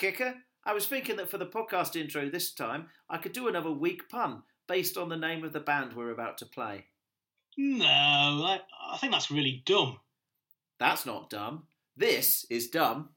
Kicker. I was thinking that for the podcast intro this time, I could do another weak pun based on the name of the band we're about to play. No, I think that's really dumb. That's not dumb. This is dumb.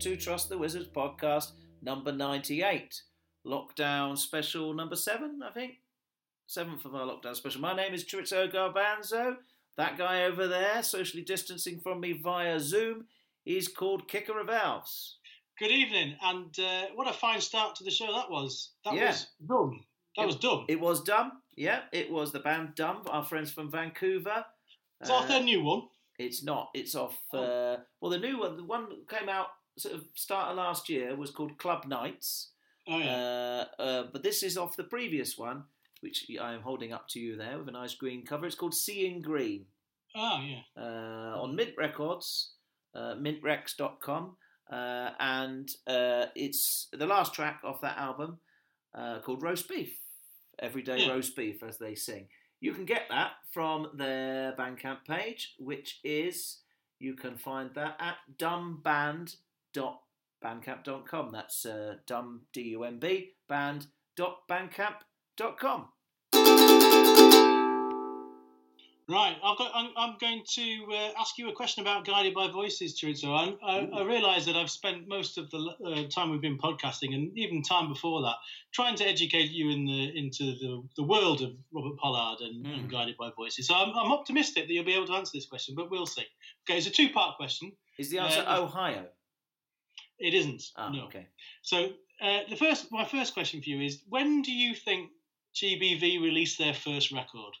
To Trust the Wizards podcast number 98, lockdown special number 7, I think. 7th of our lockdown special. My name is Trito Garbanzo. That guy over there, socially distancing from me via Zoom, is called Kicker of Elves. Good evening, and what a fine start to the show that was. That was dumb. That was dumb. It was dumb, yeah. It was the band Dumb, our friends from Vancouver. Is that their new one? It's not. It's off. Well, the new one, the one that came out sort of start of last year, was called Club Nights. Oh, yeah. But this is off the previous one, which I am holding up to you there with a nice green cover. It's called Seeing Green. Oh, yeah. On Mint Records, mintrex.com. And it's the last track off that album called Roast Beef. Everyday Roast Beef, as they sing. You can get that from their Bandcamp page, which is, you can find that at dumbband.bandcamp.com. That's dumb, D-U-M-B, band.bandcamp.com. Right, I'm going to ask you a question about Guided by Voices, Trito. I realise that I've spent most of the time we've been podcasting, and even time before that, trying to educate you into the world of Robert Pollard and Guided by Voices. So I'm optimistic that you'll be able to answer this question, but we'll see. Okay, it's a two-part question. Is the answer Ohio? It isn't. Oh, no. Okay. So my first question for you is: when do you think GBV released their first record?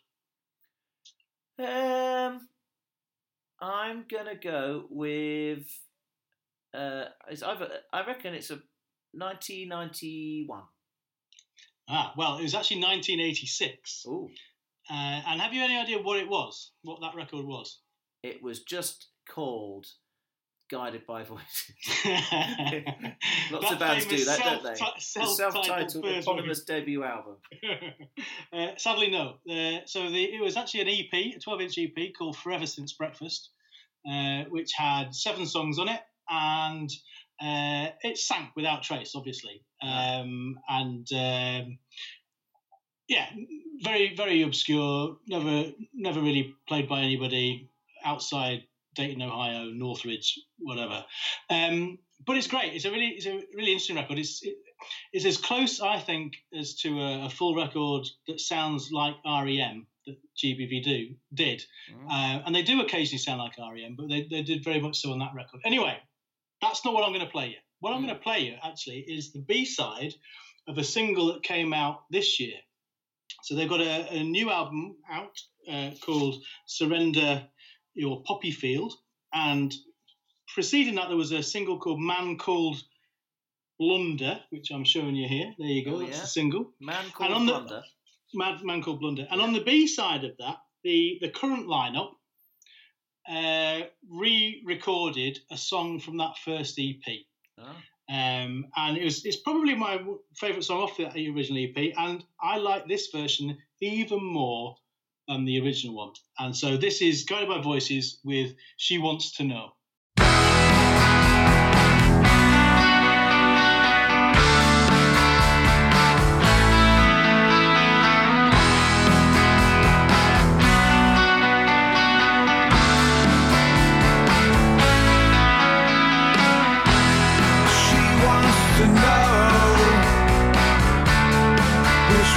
I'm gonna go with. I reckon it's a 1991. Ah, well, it was actually 1986. Ooh. And have you any idea what it was? What that record was? It was just called Guided by Voices. Lots of bands do that, don't they? Self-titled eponymous debut album. Sadly, no. So it was actually an EP, a 12-inch EP called Forever Since Breakfast, which had 7 songs on it, and it sank without trace, obviously. Very, very obscure, never really played by anybody outside Dayton, Ohio, Northridge, whatever, but it's great. It's a really interesting record. It's as close, I think, as to a full record that sounds like REM that GBV did, and they do occasionally sound like REM, but they did very much so on that record. Anyway, that's not what I'm going to play you. What I'm going to play you actually is the B-side of a single that came out this year. So they've got a new album out called Surrender Your Poppy Field, and preceding that there was a single called Man Called Blunder, which I'm showing you here. There you go, that's the single. Man Called Blunder. And on the B-side of that, the current lineup re-recorded a song from that first EP. Oh. And it's probably my favourite song off the original EP, and I like this version even more than the original one. And so this is Guided by Voices with She Wants to Know.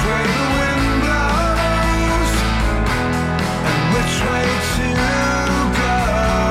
Way to go.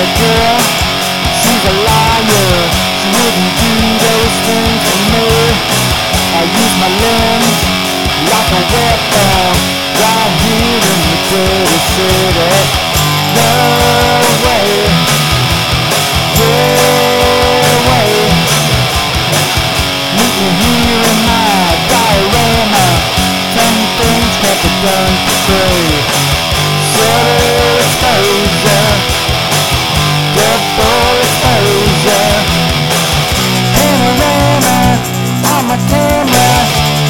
a girl, she's a liar. She wouldn't do those things for me. I use my limbs like a weapon, right here in the dirty city. No way, no way. Meet me here in my diorama. 10 things can't be done for free. Satisfaction, devil exposure. Panorama on my camera.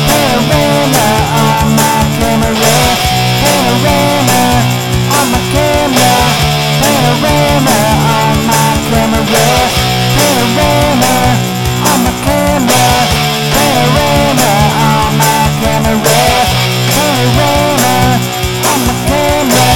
Panorama on my camera. Panorama on my camera. Panorama on my camera. Panorama on my camera. Panorama on my camera. Panorama on my camera. Panorama on my camera. Panorama on my camera. Panorama on my camera. Panorama, panorama, panorama on my camera.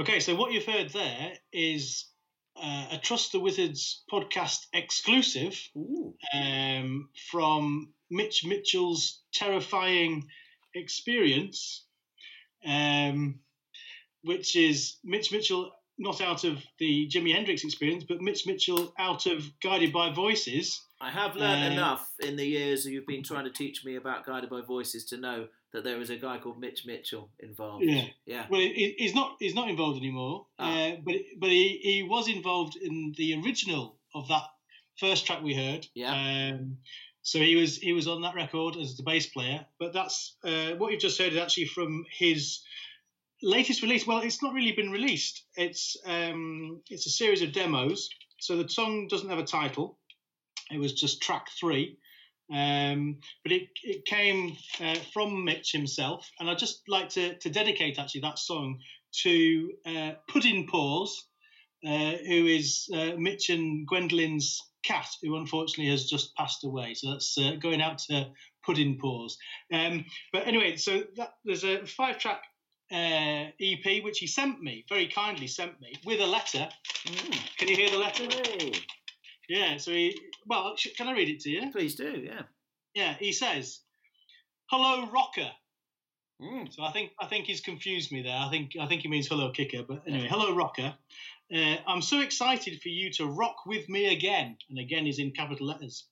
Okay, so what you've heard there is a Trust the Wizards podcast exclusive from Mitch Mitchell's terrifying experience, which is Mitch Mitchell not out of the Jimi Hendrix experience, but Mitch Mitchell out of Guided by Voices. I have learned enough in the years that you've been trying to teach me about Guided by Voices to know that there is a guy called Mitch Mitchell involved. Yeah. Well, he's not involved anymore, but he was involved in the original of that first track we heard. Yeah. So he was on that record as the bass player. But that's what you've just heard is actually from his latest release. Well, it's not really been released. It's a series of demos. So the song doesn't have a title. It was just track 3. But it came from Mitch himself, and I'd just like to dedicate actually that song to Pudding Paws, who is Mitch and Gwendolyn's cat, who unfortunately has just passed away. So that's going out to Pudding Paws. But anyway, so there's a 5-track EP which he sent me, very kindly sent me, with a letter. Can you hear the letter? Hey. Yeah, so can I read it to you? Please do, yeah. Yeah, he says, "Hello, rocker." So I think he's confused me there. I think he means hello, kicker. But anyway, hello, rocker. I'm so excited for you to rock with me again. And again is in capital letters.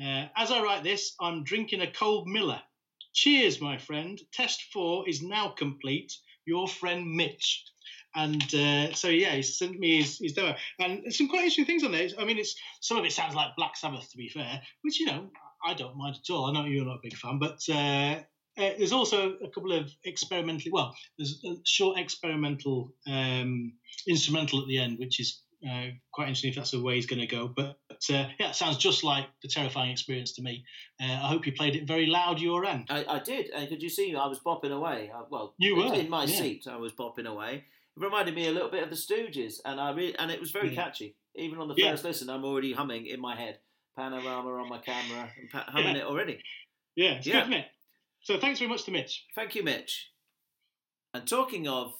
As I write this, I'm drinking a cold miller. Cheers, my friend. Test 4 is now complete. Your friend Mitch. And so, yeah, he sent me his demo. And some quite interesting things on there. I mean, some of it sounds like Black Sabbath, to be fair, which, you know, I don't mind at all. I know you're not a big fan, but there's also a couple of there's a short experimental instrumental at the end, which is quite interesting if that's the way he's going to go. But yeah, it sounds just like the terrifying experience to me. I hope you played it very loud your end. I did. And could you see I was bopping away? You were. In my seat, I was bopping away. It reminded me a little bit of the Stooges, and it was very catchy. Even on the first listen, I'm already humming in my head, panorama on my camera, and humming it already. Yeah, it's good, isn't it? So thanks very much to Mitch. Thank you, Mitch. And talking of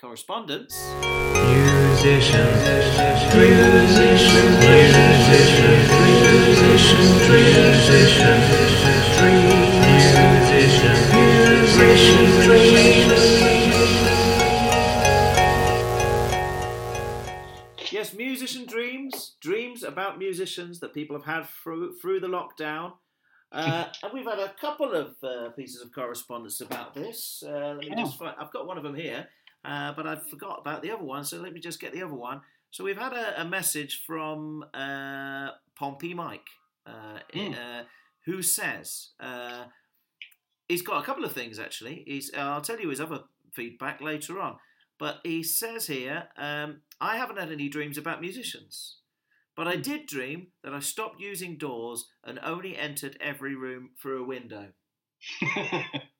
correspondence, musicians. Yes, musician dreams about musicians that people have had through the lockdown. And we've had a couple of pieces of correspondence about this. I've got one of them here, but I forgot about the other one, so let me just get the other one. So we've had a message from Pompey Mike, who says, he's got a couple of things, actually. I'll tell you his other feedback later on. But he says here, I haven't had any dreams about musicians, but I did dream that I stopped using doors and only entered every room through a window.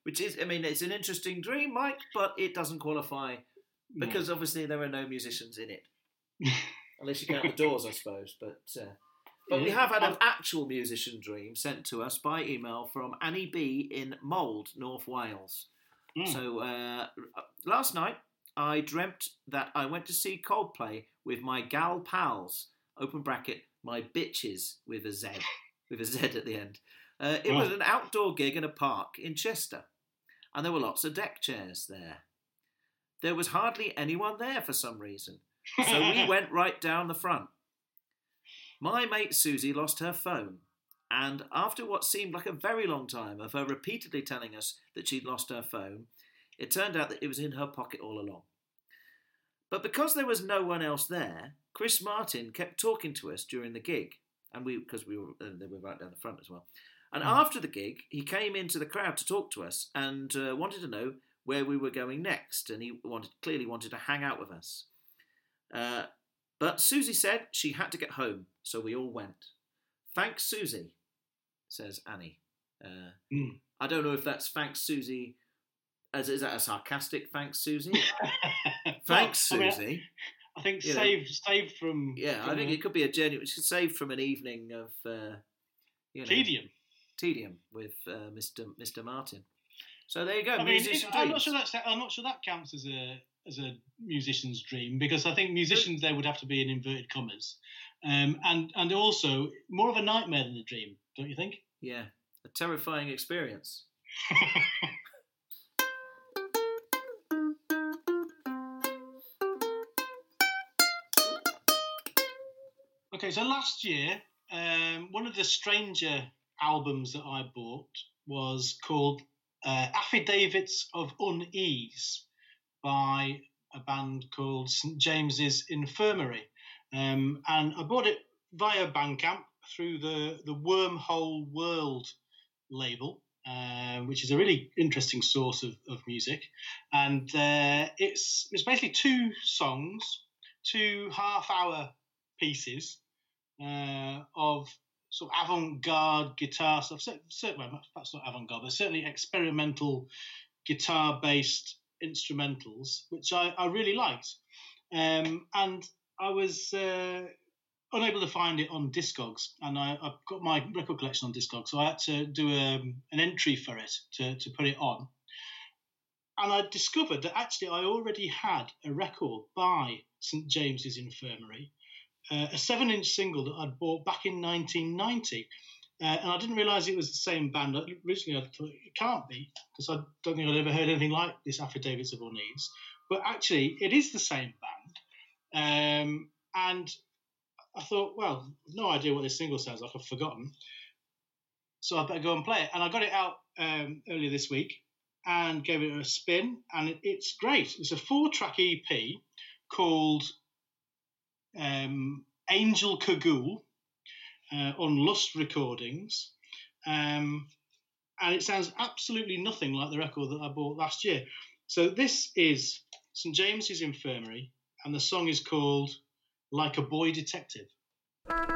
Which is, I mean, it's an interesting dream, Mike, but it doesn't qualify because obviously there are no musicians in it. unless you count the Doors, I suppose. But we have had an actual musician dream sent to us by email from Annie B in Mould, North Wales. Mm. So last night I dreamt that I went to see Coldplay with my gal pals, open bracket, my bitches, with a Z at the end. It was an outdoor gig in a park in Chester, and there were lots of deck chairs there. There was hardly anyone there for some reason, so we went right down the front. My mate Susie lost her phone, and after what seemed like a very long time of her repeatedly telling us that she'd lost her phone, it turned out that it was in her pocket all along. But because there was no one else there, Chris Martin kept talking to us during the gig, and because we were right down the front as well. And after the gig, he came into the crowd to talk to us and wanted to know where we were going next, and he clearly wanted to hang out with us. But Susie said she had to get home, so we all went. Thanks, Susie, says Annie. I don't know if that's thanks, Susie. Is that a sarcastic thanks, Susie? Thanks, Susie. I think saved from... Yeah, I think it could be a genuine... Saved from an evening of... Tedium with Mr. Martin. So there you go. I'm not sure that counts as a musician's dream, because I think musicians there would have to be in inverted commas, and also more of a nightmare than a dream, don't you think? Yeah, a terrifying experience. Okay, so last year, one of the stranger albums that I bought was called Affidavits of Unease by a band called St. James's Infirmary. And I bought it via Bandcamp through the Wormhole World label, which is a really interesting source of music. And it's basically two songs, two half-hour pieces of sort of avant-garde guitar stuff. Well, perhaps not avant-garde, but certainly experimental guitar-based instrumentals, which I really liked. And I was unable to find it on Discogs, and I've got my record collection on Discogs, so I had to do an entry for it to put it on. And I discovered that actually I already had a record by St. James's Infirmary, a 7-inch single that I'd bought back in 1990, and I didn't realise it was the same band. Originally, I thought it can't be, because I don't think I'd ever heard anything like this Affidavits of Unease. But actually, it is the same band, and I thought, well, no idea what this single sounds like. I've forgotten, so I better go and play it. And I got it out earlier this week and gave it a spin, and it's great. It's a 4-track EP called Angel Cagoule on Lust Recordings, and it sounds absolutely nothing like the record that I bought last year. So this is St. James's Infirmary, and the song is called Like a Boy Detective. Bye.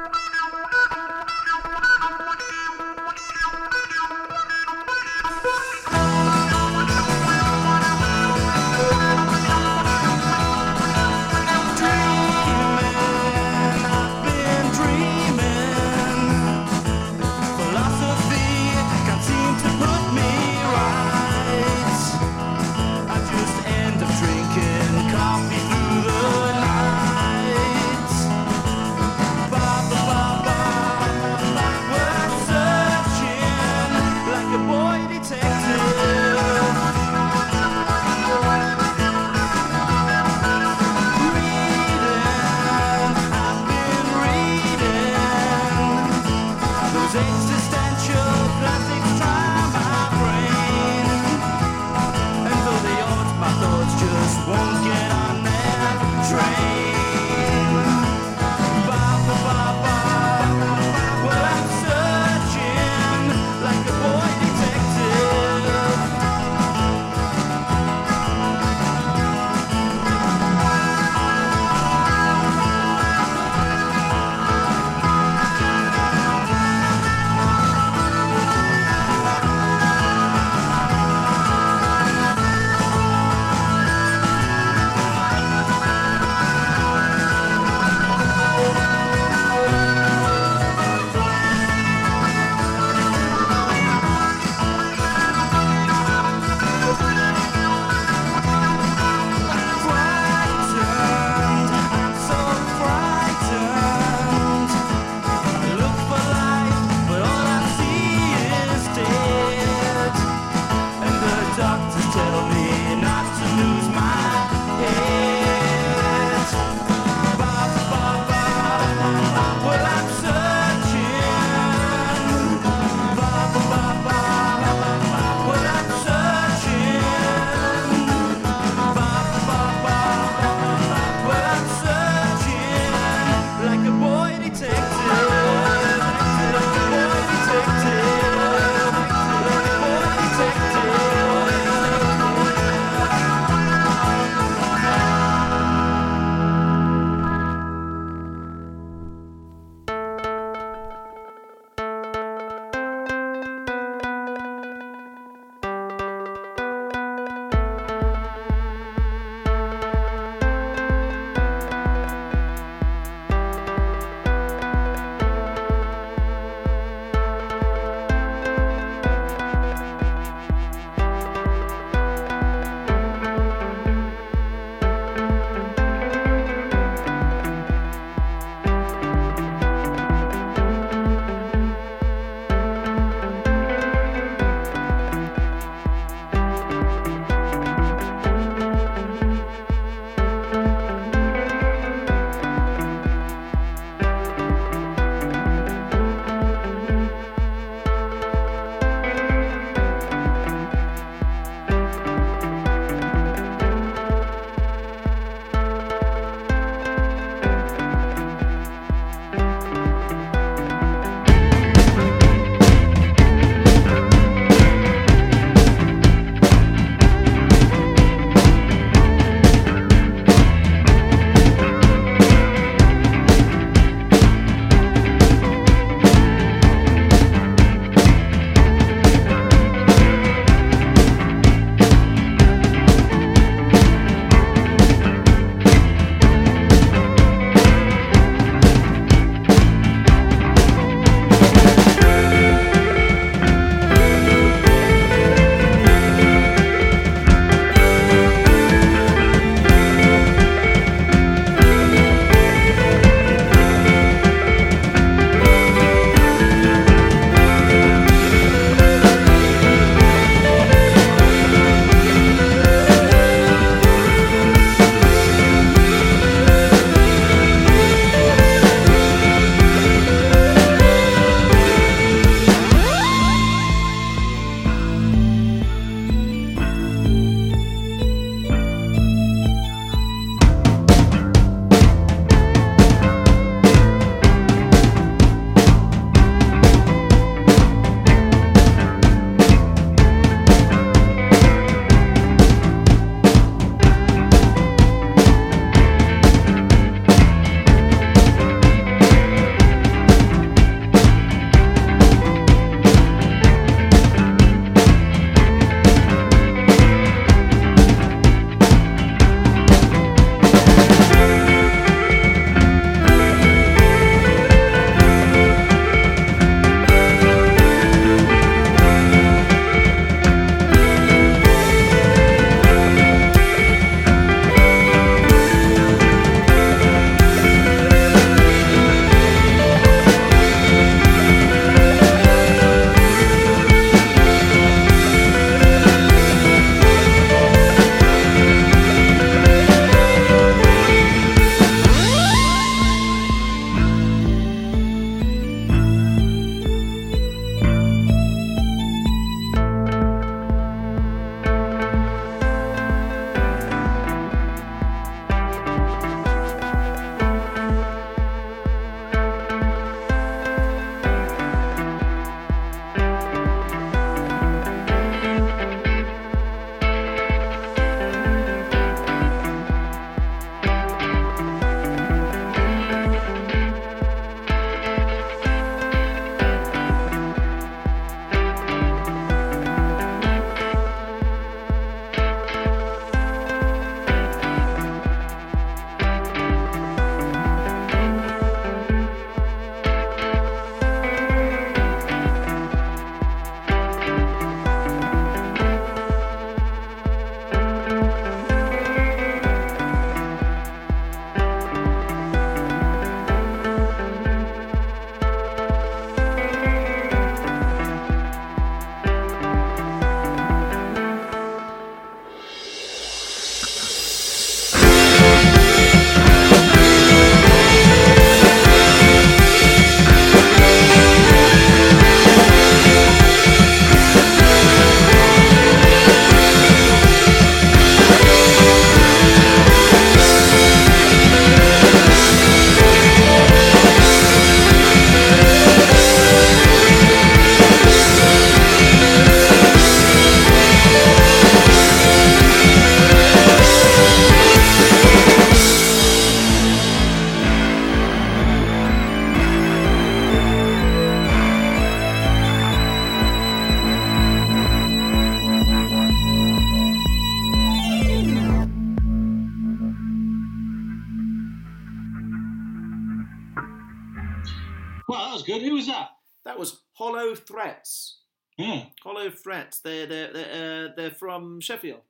Well, that was good. Who was that? That was Hollow Threats. Yeah. Hollow Threats. They're from Sheffield.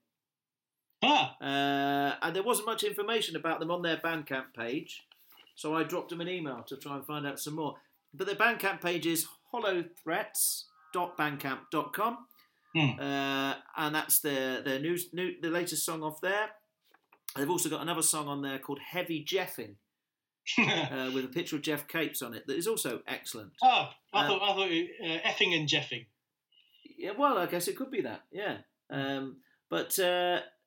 Ah. And there wasn't much information about them on their Bandcamp page, so I dropped them an email to try and find out some more. But their Bandcamp page is hollowthreats.bandcamp.com. And that's their the latest song off there. They've also got another song on there called Heavy Jeffing, with a picture of Jeff Capes on it, that is also excellent. Oh, I thought effing and jeffing. Yeah, well, I guess it could be that, yeah.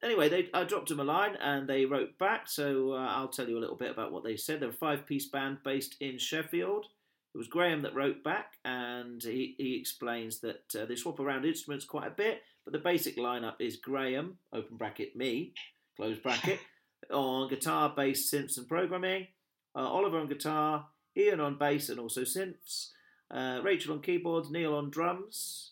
Anyway, I dropped them a line and they wrote back, so I'll tell you a little bit about what they said. They're a five-piece band based in Sheffield. It was Graham that wrote back, and he explains that they swap around instruments quite a bit, but the basic lineup is Graham, open bracket me, close bracket, on guitar, bass, synths and programming, Oliver on guitar, Ian on bass and also synths, Rachel on keyboards, Neil on drums.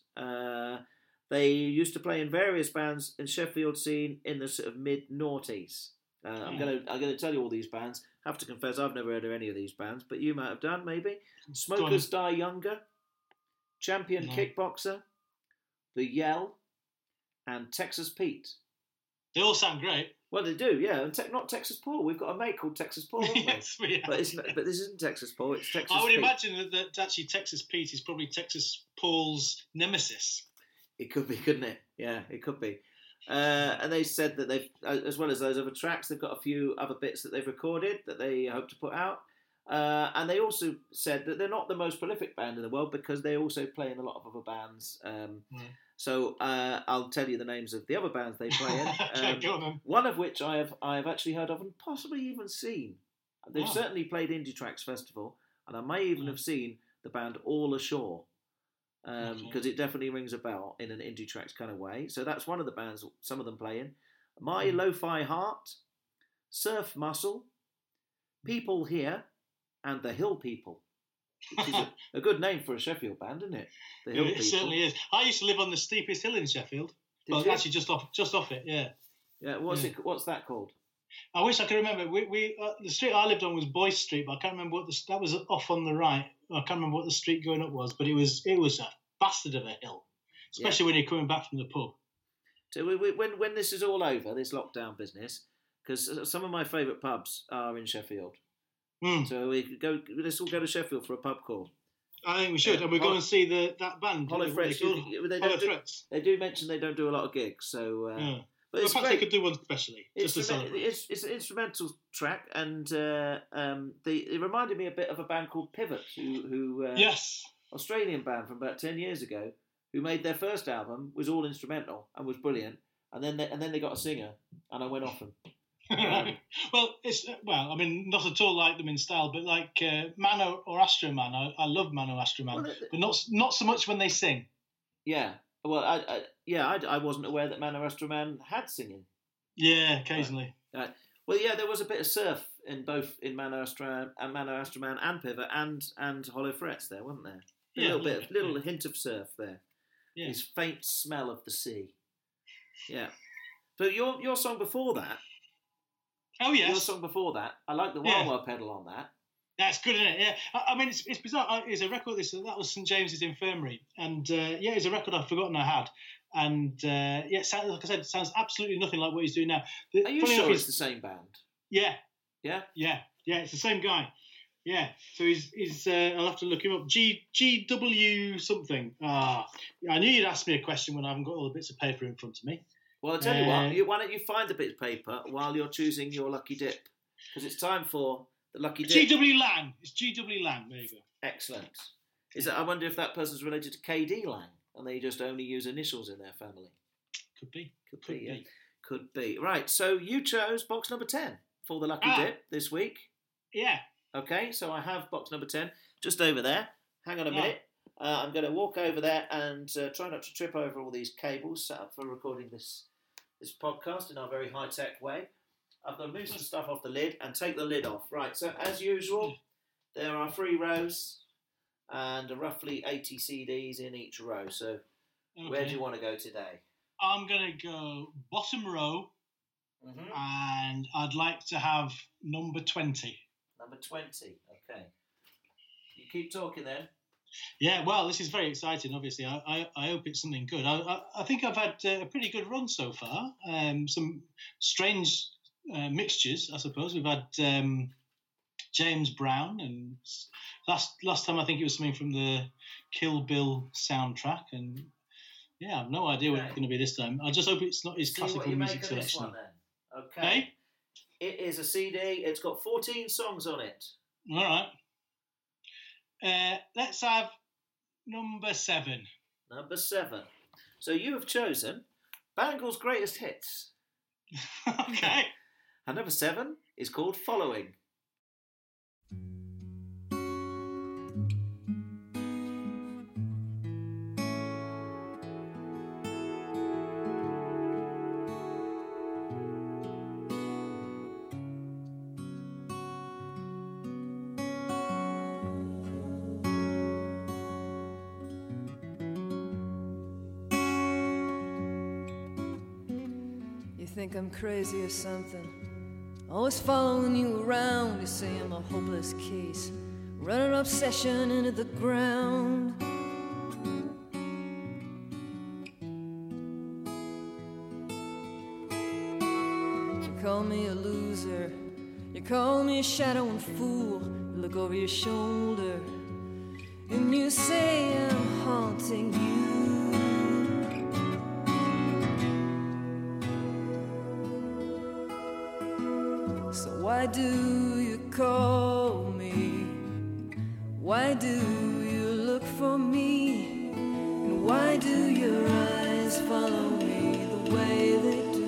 They used to play in various bands in Sheffield scene in the sort of mid-noughties. I'm going to tell you all these bands. I have to confess, I've never heard of any of these bands, but you might have done, maybe. Smokers Die Younger, Champion Kickboxer, The Yell, and Texas Pete. They all sound great. Well, they do, yeah. And not Texas Paul. We've got a mate called Texas Paul, haven't we? Yes, we have. But this isn't Texas Paul, it's Texas Pete. I would imagine that actually Texas Pete is probably Texas Paul's nemesis. It could be, couldn't it? Yeah, it could be. And they said that they've, as well as those other tracks, they've got a few other bits that they've recorded that they hope to put out. And they also said that they're not the most prolific band in the world because they also play in a lot of other bands. So I'll tell you the names of the other bands they play in. One of which I have actually heard of and possibly even seen. They've certainly played Indie Tracks Festival, and I may even have seen the band All Ashore. Because it definitely rings a bell in an Indie Tracks kind of way. So that's one of the bands, some of them play in. My Lo-Fi Heart, Surf Muscle, People Here, and The Hill People. Which is a good name for a Sheffield band, isn't it? The Hill People. It certainly is. I used to live on the steepest hill in Sheffield. Well, actually just off it, yeah. Yeah, what's that called? I wish I could remember. We the street I lived on was Boyce Street, but I can't remember that was off on the right. I can't remember what the street going up was, but it was a bastard of a hill, especially when you're coming back from the pub. So when this is all over, this lockdown business, because some of my favourite pubs are in Sheffield. So let's all go to Sheffield for a pub call. I think we should, and we'll go and see that band. Hollow Threats. They do mention they don't do a lot of gigs, so... But perhaps they could do one specially, just to celebrate. It's an instrumental track, and it reminded me a bit of a band called Pivot, who Australian band from about 10 years ago, who made their first album, was all instrumental, and was brilliant, and then they got a singer, and I went off them. Well, not at all like them in style, but like Mano or Astro Man, I love Mano Astro Man, but not so much when they sing. Yeah. Well, I wasn't aware that Mano Astro Man had singing. Yeah, occasionally. Right. Well, yeah, there was a bit of surf in both in Mano Astro Man and Pivot and Hollow Threats there, wasn't there? A little hint of surf there. Yeah. This faint smell of the sea. Yeah. But your song before that. Oh yes. Your song before that. I like the wah-wah pedal on that. That's good, isn't it? Yeah, I mean, it's bizarre. It's a record. That was St. James's Infirmary, and it's a record I've forgotten I had. And like I said, it sounds absolutely nothing like what he's doing now. Are you sure it's the same band? Yeah, yeah, yeah, yeah. It's the same guy. Yeah. So he's I'll have to look him up. GW something. I knew you'd ask me a question when I haven't got all the bits of paper in front of me. Well, I'll tell you what. Why don't you find the bit of paper while you're choosing your lucky dip? Because it's time for. Lucky dip. GW Lang. It's GW Lang. There you go. Excellent. I wonder if that person's related to KD Lang and they just only use initials in their family. Could be. Could be. Yeah. Could be. Right. So you chose box number 10 for the lucky dip this week. Yeah. Okay. So I have box number 10 just over there. Hang on a minute. I'm going to walk over there and try not to trip over all these cables set up for recording this podcast in our very high tech way. I've got to move some stuff off the lid and take the lid off. Right, so as usual, there are 3 rows and roughly 80 CDs in each row. So where do you want to go today? I'm going to go bottom row and I'd like to have number 20. Okay. You keep talking then. Yeah, well, this is very exciting, obviously. I hope it's something good. I think I've had a pretty good run so far. Some strange mixtures, I suppose. We've had James Brown, and last time I think it was something from the Kill Bill soundtrack. And yeah, I've no idea what it's going to be this time. I just hope it's not his classical music selection. One, then. Okay. Hey? It is a CD. It's got 14 songs on it. All right. Let's have number 7. Number 7. So you have chosen Bangles' Greatest Hits. Okay. And number 7 is called Following. Think I'm crazy or something, always following you around. You say I'm a hopeless case, running obsession into the ground. You call me a loser, you call me a shadow and fool. You look over your shoulder and you say I'm haunting you. Why do you call me? Why do you look for me? And why do your eyes follow me the way they do?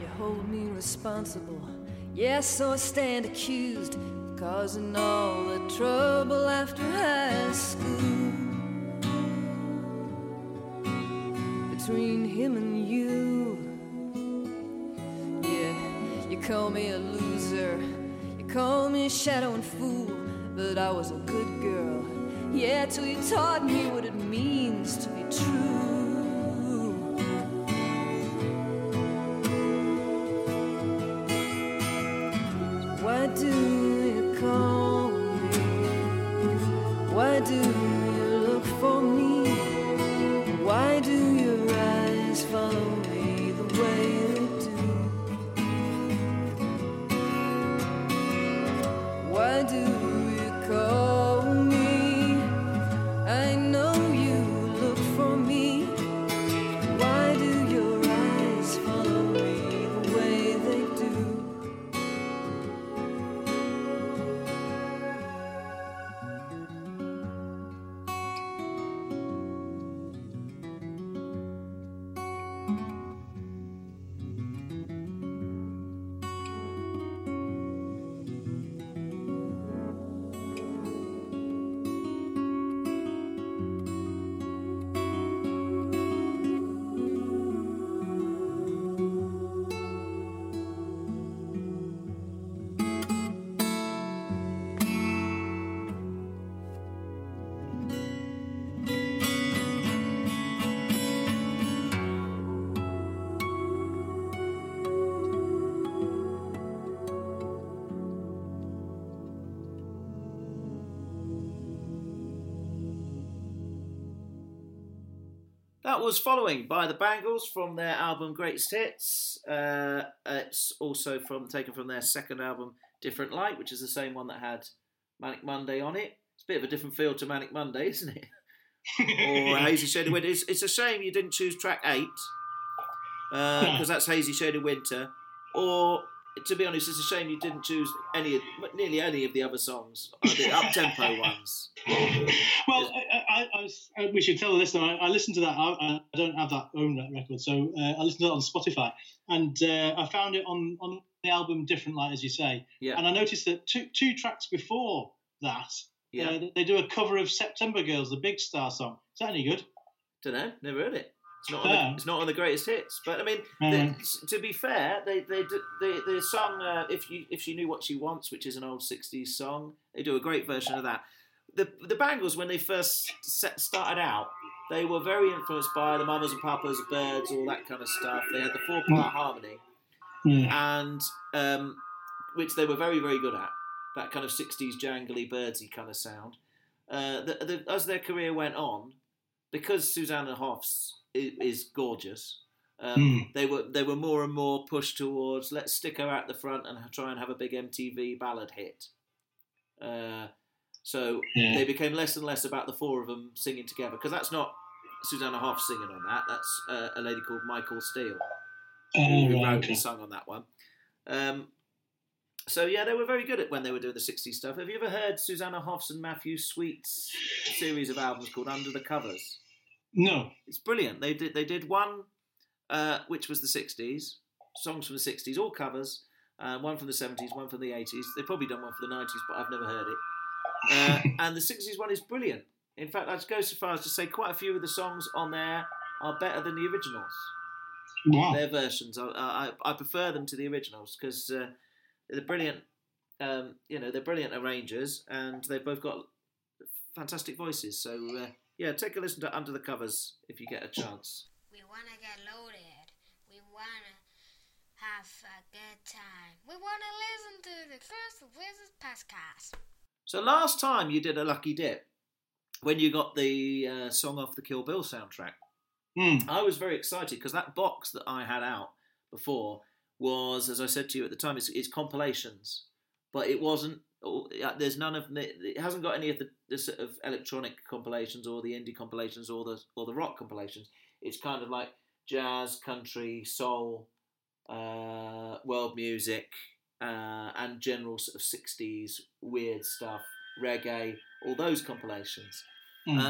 You hold me responsible, yes, so I stand accused, causing all the trouble after high school. Between him and you, yeah, you call me a loser, you call me a shadow and fool, but I was a good girl, yeah, till you taught me what it means to be true. Why do That was Following by the Bangles from their album Greatest Hits. It's also taken from their second album Different Light, which is the same one that had Manic Monday on it. It's a bit of a different feel to Manic Monday, isn't it? Or Hazy Shade of Winter. It's a shame you didn't choose track 8 because that's Hazy Shade of Winter. Or, to be honest, it's a shame you didn't choose nearly any of the other songs, the up-tempo ones. Well, we should tell the listener, I listened to that. I don't have that own that record, so I listened to that on Spotify, and I found it on the album Different Light, as you say. Yeah. And I noticed that two tracks before that, yeah, they do a cover of September Girls, the Big Star song. Is that any good? Don't know. Never heard it. It's not on the Greatest Hits, but I mean, to be fair, the song If She Knew What She Wants, which is an old 60s song, they do a great version of that. The Bangles, when they first started out, They were very influenced by the Mamas and Papas, Birds, all that kind of stuff. They had the four-part harmony, and which they were very, very good at. That kind of 60s jangly, birdsy kind of sound. As their career went on, because Susanna Hoffs is gorgeous, they were more and more pushed towards, let's stick her at the front and try and have a big MTV ballad hit. So they became less and less about the four of them singing together, because that's not Susanna Hoffs singing on that. That's a lady called Michael Steele who wrote and sung on that one. So they were very good at when they were doing the 60s stuff. Have you ever heard Susanna Hoffs and Matthew Sweet's series of albums called Under the Covers? No. It's brilliant. They did one, which was the 60s, songs from the 60s, all covers, one from the 70s, one from the 80s. They've probably done one for the 90s, but I've never heard it. And the 60s one is brilliant. In fact, I'd go so far as to say quite a few of the songs on there are better than the originals. Wow. Their versions. I prefer them to the originals because they're brilliant. They're brilliant arrangers, and they've both got fantastic voices. So take a listen to Under the Covers if you get a chance. We wanna get loaded. We wanna have a good time. We wanna listen to the Curse of Wizards podcast. So last time you did a lucky dip when you got the song off the Kill Bill soundtrack. I was very excited because that box that I had out before was, as I said to you at the time, it's compilations, but it wasn't. There's none of it hasn't got any of the sort of electronic compilations or the indie compilations or the rock compilations. It's kind of like jazz, country, soul, world music. And general sort of 60s weird stuff, reggae, all those compilations.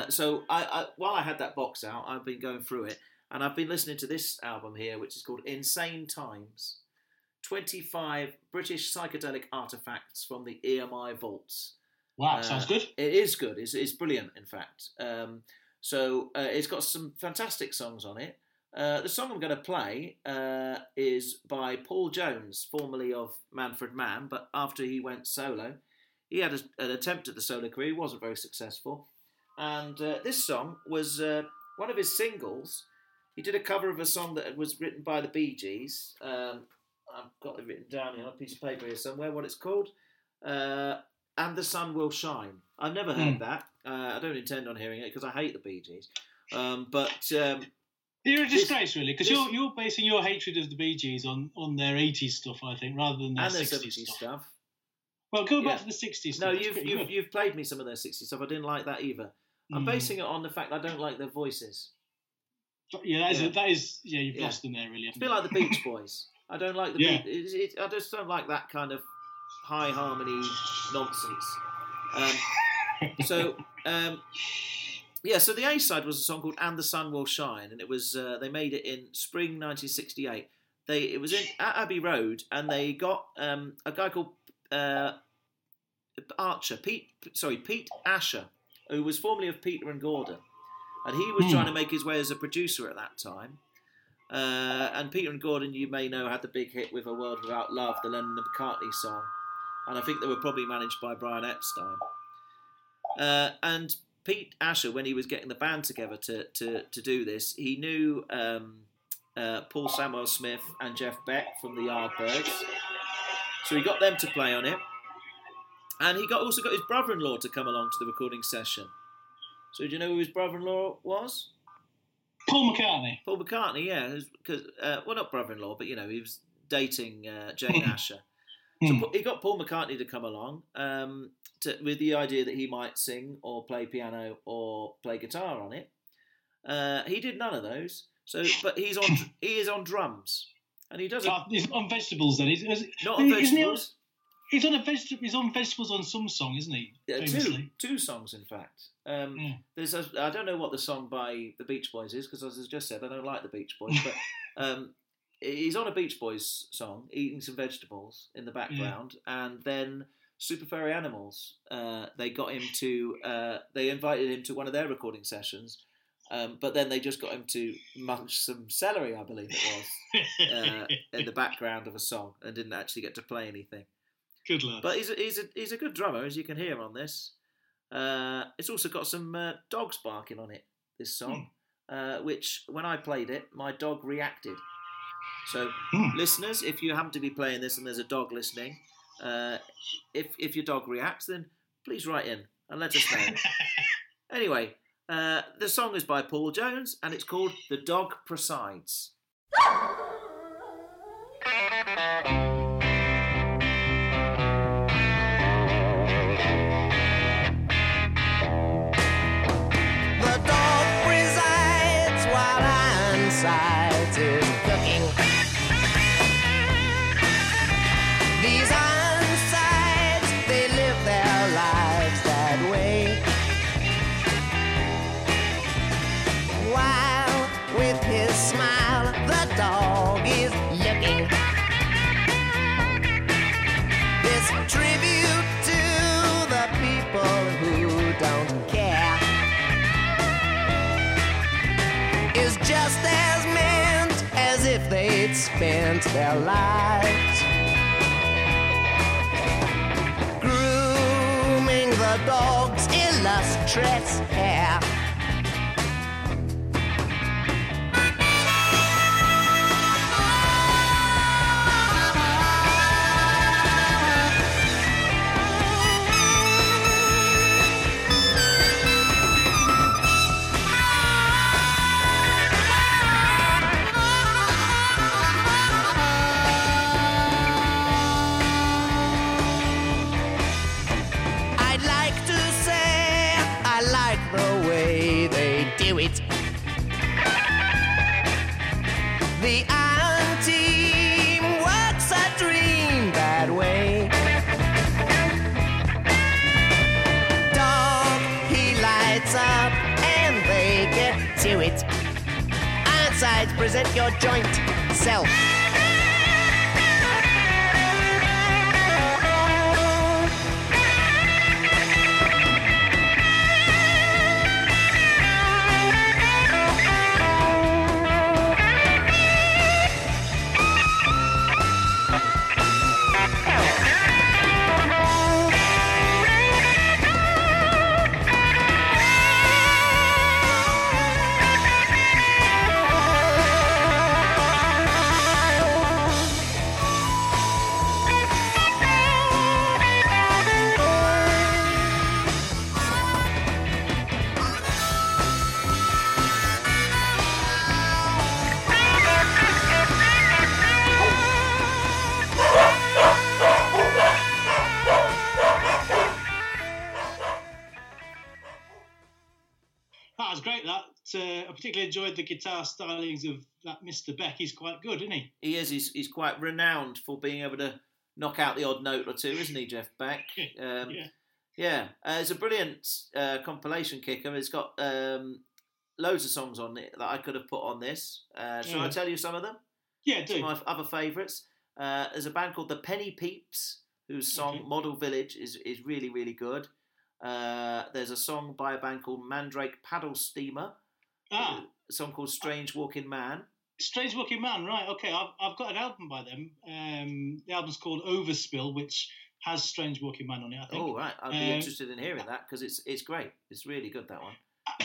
So while I had that box out, I've been going through it, and I've been listening to this album here, which is called Insane Times, 25 British Psychedelic Artifacts from the EMI Vaults. Wow, sounds good. It is good. It's brilliant, in fact. It's got some fantastic songs on it. The song I'm going to play is by Paul Jones, formerly of Manfred Mann, but after he went solo, he had an attempt at the solo career. He wasn't very successful. And this song was one of his singles. He did a cover of a song that was written by the Bee Gees. I've got it written down here on a piece of paper here somewhere, what it's called. And the Sun Will Shine. I've never heard that. I don't intend on hearing it because I hate the Bee Gees. You're a disgrace, really, because you're basing your hatred of the Bee Gees on their 80s stuff, I think, rather than their 60s stuff. Well, go back to the 60s stuff. No, you've played me some of their 60s stuff. I didn't like that either. I'm basing it on the fact I don't like their voices. You've lost them there, really. It's a bit like the Beach Boys. I don't like the I just don't like that kind of high harmony nonsense. So the A-side was a song called And the Sun Will Shine, and it was they made it in spring 1968. It was at Abbey Road, and they got a guy called Pete Asher, who was formerly of Peter and Gordon, and he was trying to make his way as a producer at that time. And Peter and Gordon, you may know, had the big hit with A World Without Love, the Lennon and McCartney song, and I think they were probably managed by Brian Epstein. And Pete Asher, when he was getting the band together to do this, he knew Paul Samuel Smith and Jeff Beck from the Yardbirds, so he got them to play on it, and he also got his brother-in-law to come along to the recording session. So do you know who his brother-in-law was? Paul McCartney. Paul McCartney, yeah, because not brother-in-law, but he was dating Jane Asher. So he got Paul McCartney to come along with the idea that he might sing or play piano or play guitar on it. He did none of those. So, but he is on drums, and he doesn't. He's on vegetables then. He's on vegetables on some song, isn't he? Yeah, two songs in fact. There's I don't know what the song by the Beach Boys is, because as I just said, I don't like the Beach Boys, but. He's on a Beach Boys song, eating some vegetables in the background, and then Super Furry Animals. They invited him to one of their recording sessions, but then they just got him to munch some celery, I believe it was, in the background of a song, and didn't actually get to play anything. Good lad. But he's a good drummer, as you can hear on this. It's also got some dogs barking on it. this song, which when I played it, my dog reacted. So listeners, if you happen to be playing this and there's a dog listening, if your dog reacts, then please write in and let us know. Anyway, the song is by Paul Jones and it's called The Dog Presides. They'd spent their lives grooming the dog's illustrious hair. The Iron Team works a dream that way. Dog, he lights up and they get to it. Ironsides, present your joint self. Particularly enjoyed the guitar stylings of that Mr. Beck. He's quite good, isn't he? He is. He's quite renowned for being able to knock out the odd note or two, isn't he, Jeff Beck? It's a brilliant compilation, Kicker. It's got loads of songs on it that I could have put on this. Shall I tell you some of them? Yeah, do. Some of my other favourites. There's a band called the Penny Peeps, whose song Model Village is really, really good. There's a song by a band called Mandrake Paddle Steamer. A song called Strange Walking Man. Strange Walking Man, right, okay. I've got an album by them. The album's called Overspill, which has Strange Walking Man on it, I think. Oh, right. I'd be interested in hearing that because it's great. It's really good, that one.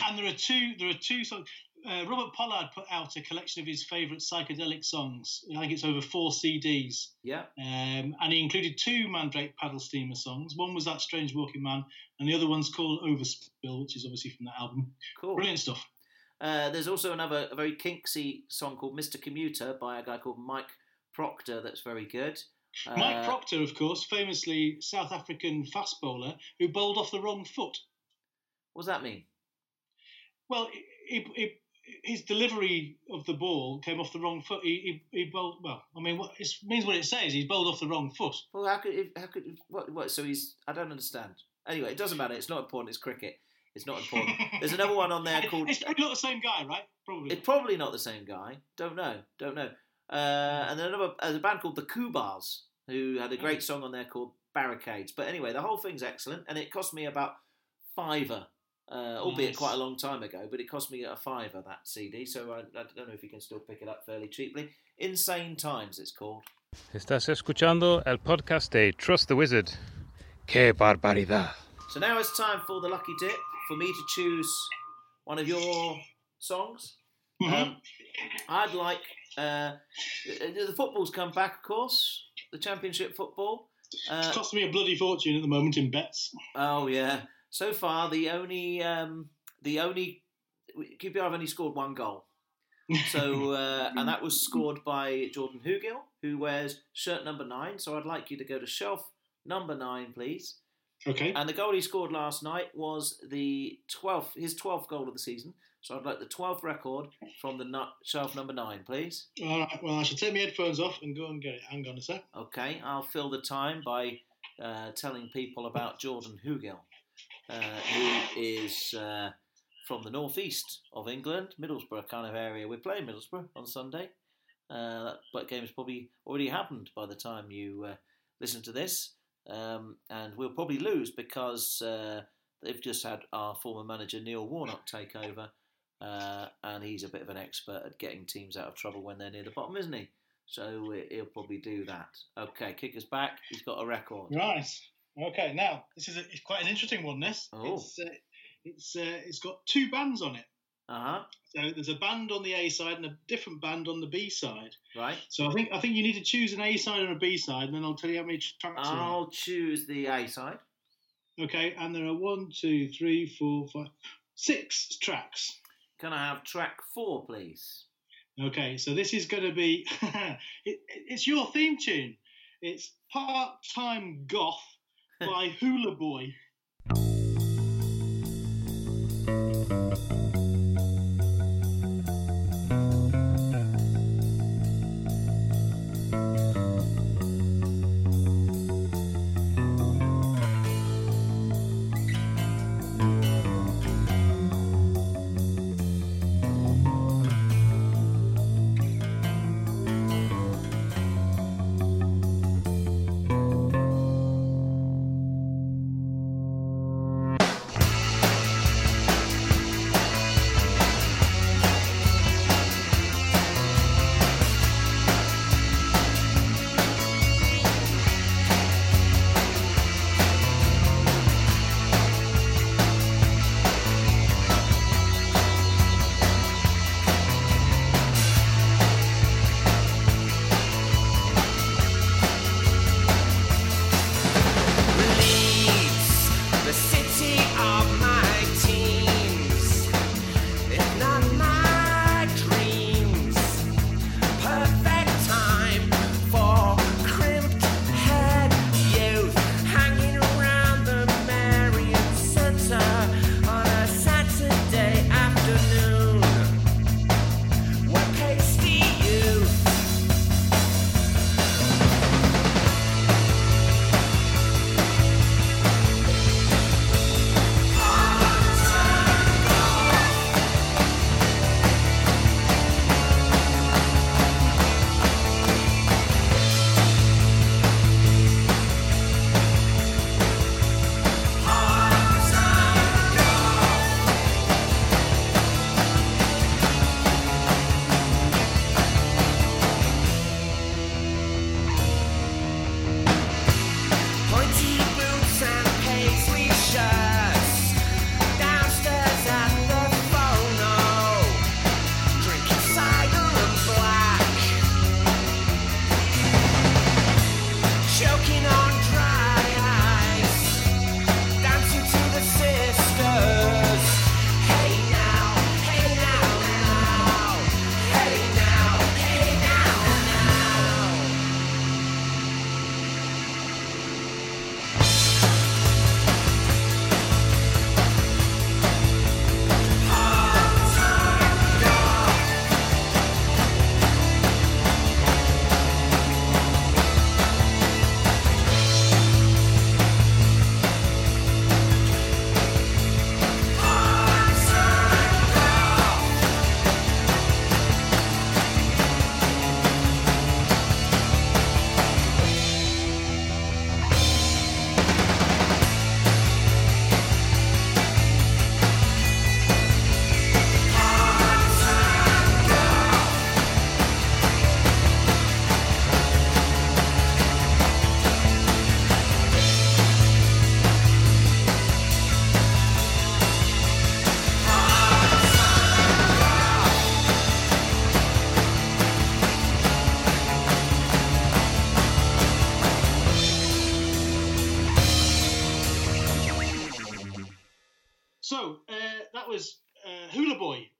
And there are two songs. Robert Pollard put out a collection of his favourite psychedelic songs. I think it's over 4 CDs. Yeah. And he included 2 Mandrake Paddle Steamer songs. One was that Strange Walking Man, and the other one's called Overspill, which is obviously from that album. Cool. Brilliant stuff. There's also another a very kinksy song called Mr. Commuter by a guy called Mike Proctor that's very good. Mike Proctor, of course, famously South African fast bowler who bowled off the wrong foot. What does that mean? Well, his delivery of the ball came off the wrong foot. He bowled, well, I mean, it means what it says. He's bowled off the wrong foot. Well, how could, what, so he's, I don't understand. Anyway, it doesn't matter. It's not important. It's cricket. It's not important. There's another one on there called... It's probably not the same guy, right? Probably. It's probably not the same guy. Don't know. And then there's a band called the Kubars, who had a great song on there called Barricades. But anyway, the whole thing's excellent, and it cost me about £5, albeit quite a long time ago, but it cost me a £5, that CD, so I don't know if you can still pick it up fairly cheaply. Insane Times, it's called. Estás escuchando el podcast de Trust the Wizard. ¡Qué barbaridad! So now it's time for the lucky dip. For me to choose one of your songs. Mm-hmm. I'd like the football's come back, of course, the Championship football. It's costing me a bloody fortune at the moment in bets. Oh yeah, so far the only QPR have only scored one goal. So and that was scored by Jordan Hugill, who wears shirt number 9. So I'd like you to go to shelf number 9, please. Okay. And the goal he scored last night was the 12th, his 12th goal of the season. So I'd like the 12th record from the shelf number 9, please. All right. Well, I shall take my headphones off and go and get it. Hang on a sec. Okay. I'll fill the time by telling people about Jordan Hugill, who is from the northeast of England, Middlesbrough kind of area. We're playing Middlesbrough on Sunday. That game has probably already happened by the time you listen to this. And we'll probably lose because they've just had our former manager Neil Warnock take over, and he's a bit of an expert at getting teams out of trouble when they're near the bottom, isn't he? So he'll probably do that. Okay, Kicker's back. He's got a record. Right. Okay. Now this is it's quite an interesting one. This it's got two bands on it. So there's a band on the A side and a different band on the B side. Right. So I think you need to choose an A side and a B side, and then I'll tell you how many tracks. I'll choose the A side. Okay, and there are 6 tracks. Can I have track 4, please? Okay, so this is going to be it's your theme tune. It's Part-Time Goth by Hula Boy.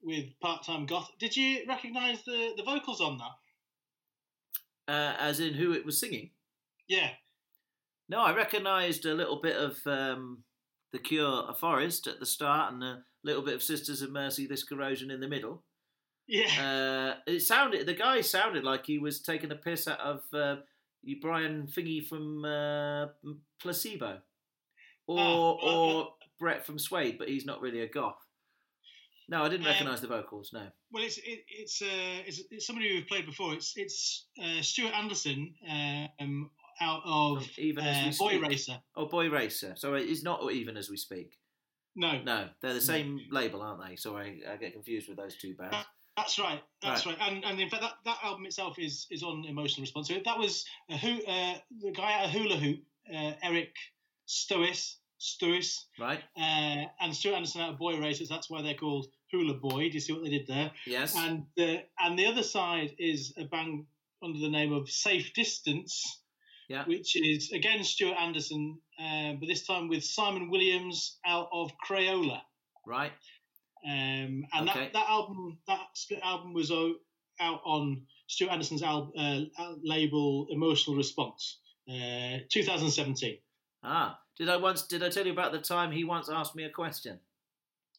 with Part-Time Goth. Did you recognise the vocals on that? As in who it was singing? Yeah. No, I recognised a little bit of The Cure, A Forest at the start, and a little bit of Sisters of Mercy, This Corrosion in the middle. Yeah. The guy sounded like he was taking a piss out of Brian Thingy from Placebo. Or Brett from Suede, but he's not really a goth. No, I didn't recognise the vocals. No. Well, it's somebody who we've played before. It's Stuart Anderson out of Even As We Speak. Boy Racer. Oh, Boy Racer. So it's not Even As We Speak. No, they're the same label, aren't they? So I get confused with those two bands. That's right. That's right. And in fact, that album itself is on Emotional Response. So that was the guy out of Hula Hoop, Eric Stois, right? And Stuart Anderson out of Boy Racers. That's why they're called Hula Boy. Do you see what they did there? Yes. And the other side is a band under the name of Safe Distance, yeah, which is again Stuart Anderson, but this time with Simon Williams out of Crayola, right? And okay. that split album was out on Stuart Anderson's label Emotional Response, 2017. Ah, did I tell you about the time he once asked me a question?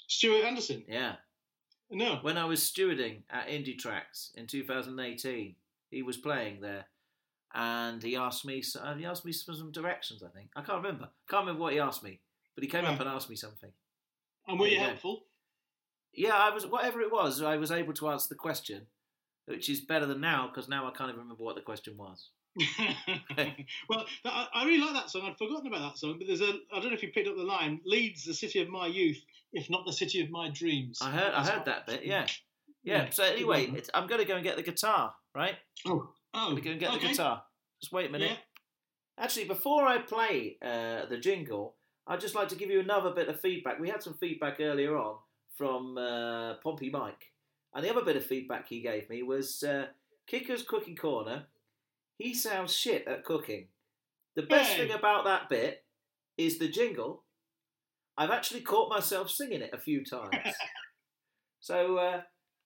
Stuart Anderson? Yeah. No. When I was stewarding at Indie Tracks in 2018, he was playing there, and he asked me for some directions, I think. I can't remember. What he asked me, but he came up and asked me something. And were you helpful? Yeah, I was. Whatever it was, I was able to answer the question, which is better than now, because now I can't even remember what the question was. Well, I really like that song. I'd forgotten about that song, but I don't know if you picked up the line, Leeds, the city of my youth, if not the city of my dreams. I heard that bit, yeah. Yeah, so anyway, I'm going to go and get the guitar, right? Oh. I'm going to go and get the guitar. Just wait a minute. Yeah. Actually, before I play the jingle, I'd just like to give you another bit of feedback. We had some feedback earlier on from Pompey Mike, and the other bit of feedback he gave me was Kicker's Cooking Corner. He sounds shit at cooking. The best thing about that bit is the jingle. I've actually caught myself singing it a few times. So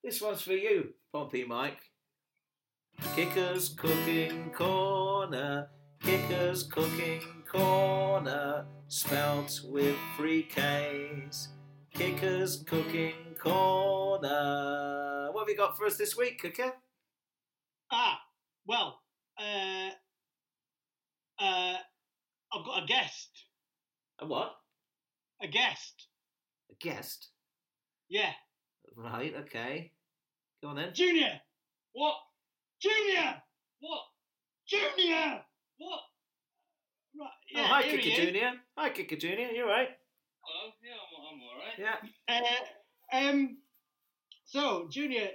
this one's for you, Pompey Mike. Kicker's Cooking Corner, Kicker's Cooking Corner, spelt with 3 Ks. Kicker's Cooking Corner. What have you got for us this week, Kicker? Well... I've got a guest. A what? A guest. A guest? Yeah. Right, okay. Go on then. Junior! What? Junior! What? Junior! What? Right, yeah, oh, hi, Kicker Junior. Hi, Kicker Junior. You all right? Hello. Yeah, I'm all right. Yeah. So, Junior,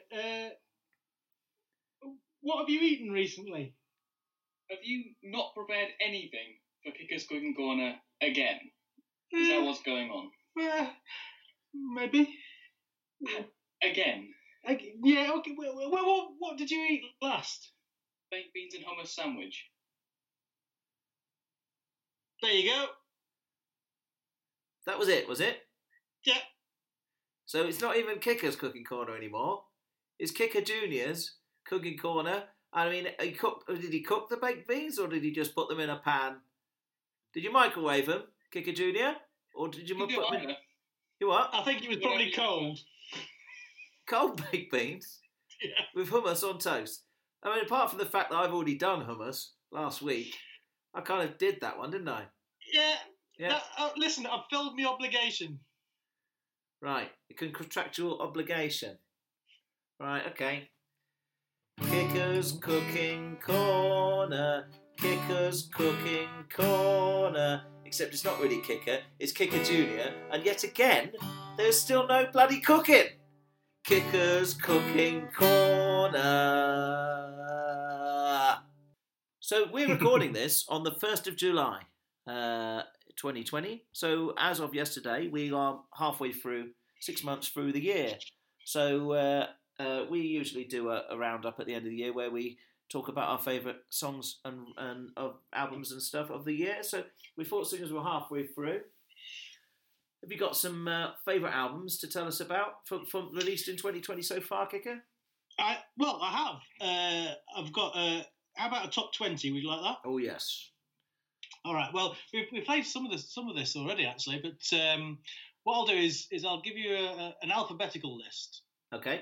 what have you eaten recently? Have you not prepared anything for Kicker's Cooking Corner again? Is that what's going on? Maybe. Again? Yeah, okay. Well, what did you eat last? Baked beans and hummus sandwich. There you go. That was it, was it? Yeah. So it's not even Kicker's Cooking Corner anymore. It's Kicker Junior's Cooking Corner. I mean, did he cook the baked beans, or did he just put them in a pan? Did you microwave them, Kicker Junior, or did you put them in... You what? I think it was probably cold. Cold baked beans? Yeah. With hummus on toast. I mean, apart from the fact that I've already done hummus last week, I kind of did that one, didn't I? Yeah. Listen, I've filled my obligation. Right, a contractual obligation. Right, okay. Kicker's Cooking Corner, Kicker's Cooking Corner. Except it's not really Kicker, it's Kicker Junior, and yet again, there's still no bloody cooking. Kicker's Cooking Corner. So we're recording this on the 1st of July, 2020. So as of yesterday, we are halfway through, 6 months through the year. So... we usually do a roundup at the end of the year where we talk about our favourite songs and albums and stuff of the year. So we thought, as soon as we're halfway through, Have you got some favourite albums to tell us about from released in 2020 so far, Kicker? I have. I've got. How about a top 20? Would you like that? Oh yes. All right. Well, we played some of this already, actually. But what I'll do is I'll give you an alphabetical list. Okay.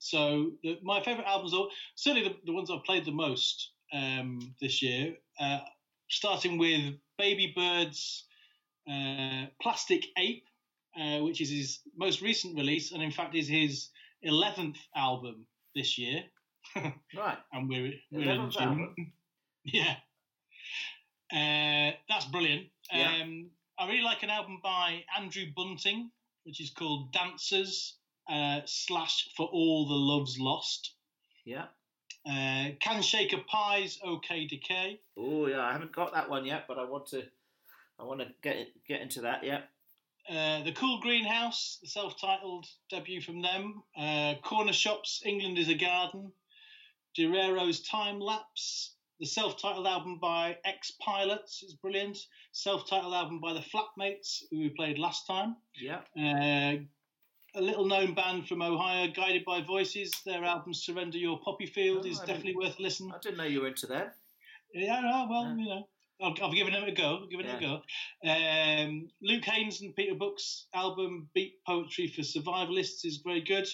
So my favourite albums are certainly the ones I've played the most this year. Starting with Baby Bird's Plastic Ape, which is his most recent release, and in fact is his 11th album this year. Right. And we're 11th in album. Yeah. That's brilliant. Yeah. I really like an album by Andrew Bunting, which is called Dancers / For All the Love's Lost. Yeah. Can Shaker Pie's OK Decay. Oh yeah, I haven't got that one yet, but I want to get into that. Yeah. The Cool Greenhouse, the self-titled debut from them. Corner Shop's England is a Garden. Durero's Time Lapse. The self-titled album by X-Pilots is brilliant. Self-titled album by the Flatmates, who we played last time. Yeah. A little-known band from Ohio, Guided by Voices. Their album Surrender Your Poppy Field is definitely worth a listen. I didn't know you were into them. Yeah, no, well, yeah. You know, I've given it a go. Luke Haynes and Peter Buck's album Beat Poetry for Survivalists is very good.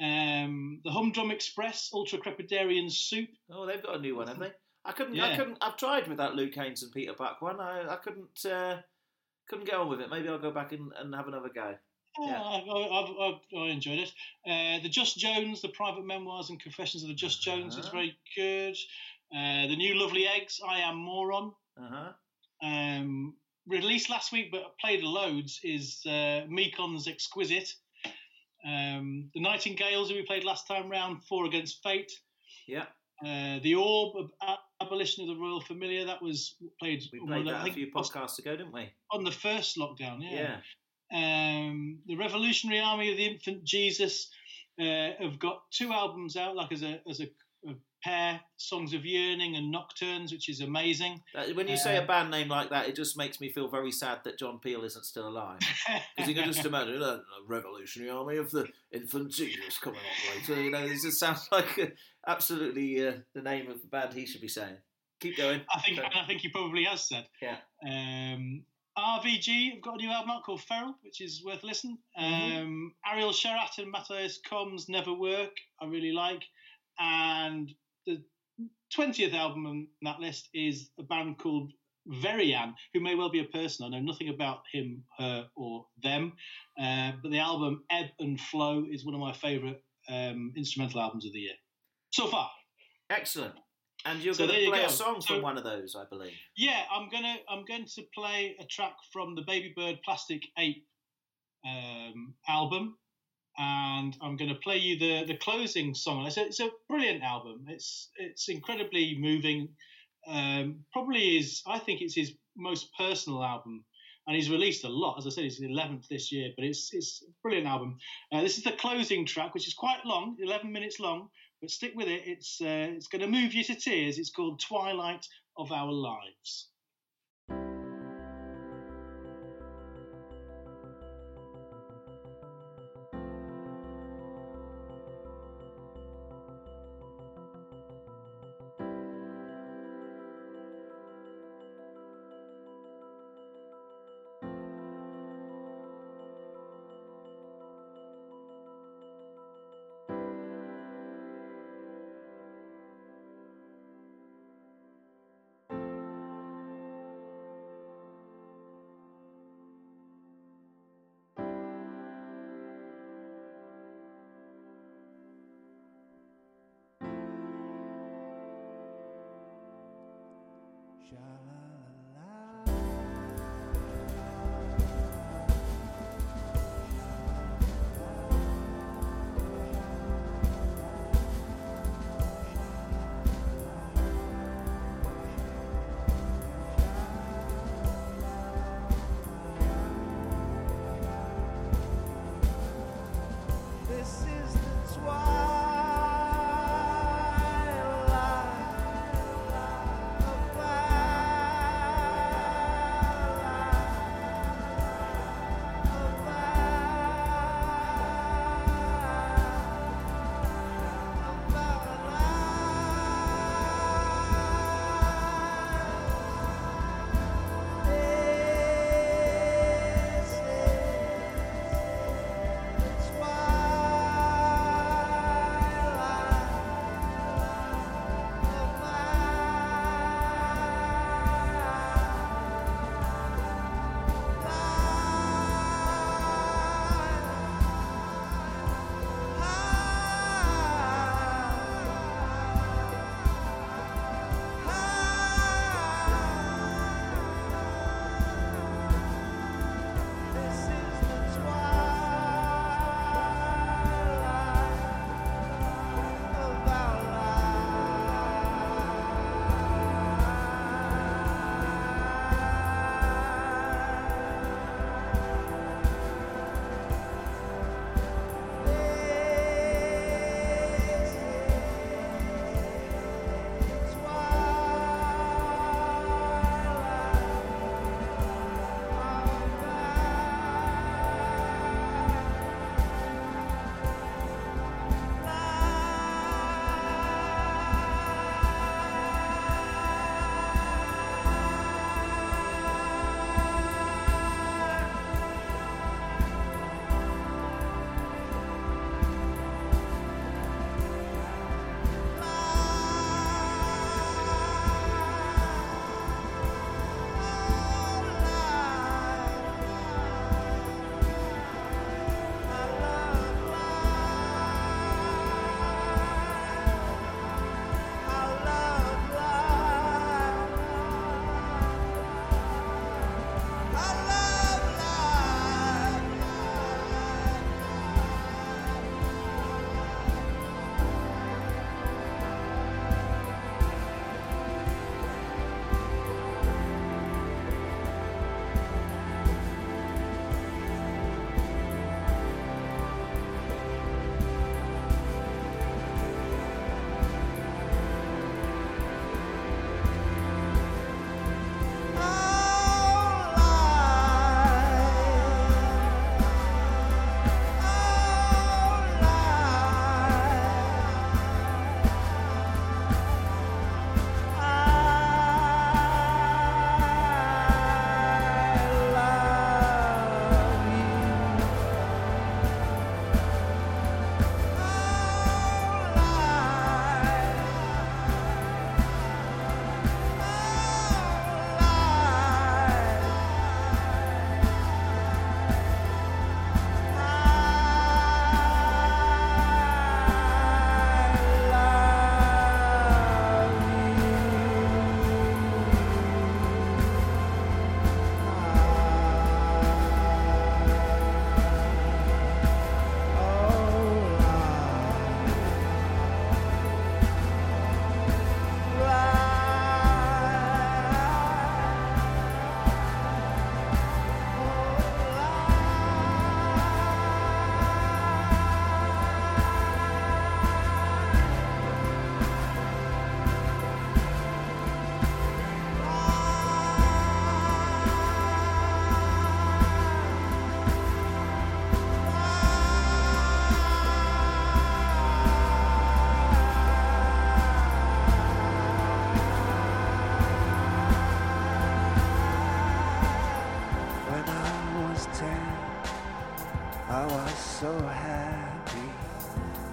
The Humdrum Express, Ultra Crepidarian Soup. Oh, they've got a new one, haven't they? I couldn't. I've tried with that Luke Haynes and Peter Buck one. I couldn't get on with it. Maybe I'll go back and have another go. Yeah. I enjoyed it. The Just Jones, the Private Memoirs and Confessions of the Just Jones is very good. The new Lovely Eggs, I Am Moron. Uh-huh. Released last week but played loads is Mekon's Exquisite. The Nightingales, who we played last time round, Four Against Fate. Yeah. The Orb, Abolition of the Royal Familiar, that was played. We played that a few podcasts ago, didn't we? On the first lockdown, yeah. The Revolutionary Army of the Infant Jesus have got two albums out, like as a pair, Songs of Yearning and Nocturnes, which is amazing. When you say a band name like that, it just makes me feel very sad that John Peel isn't still alive. Because you can just imagine a Revolutionary Army of the Infant Jesus coming up later. You know, this just sounds like absolutely the name of the band he should be saying. Keep going. I think he probably has said. Yeah. RVG have got a new album out called Feral, which is worth a listen. Ariel Sharat and Matthias Kom's Never Work, I really like. And the 20th album on that list is a band called Verian, who may well be a person. I know nothing about him, her, or them. But the album Ebb and Flow is one of my favourite instrumental albums of the year so far. Excellent. And you're going to play a song from one of those, I believe. Yeah, I'm going to play a track from the Baby Bird Plastic Ape album, and I'm going to play you the closing song. It's a brilliant album. It's incredibly moving. I think it's his most personal album, and he's released a lot. As I said, it's his 11th this year, but it's a brilliant album. This is the closing track, which is quite long, 11 minutes long. But stick with it, it's going to move you to tears. It's called Twilight of Our Lives.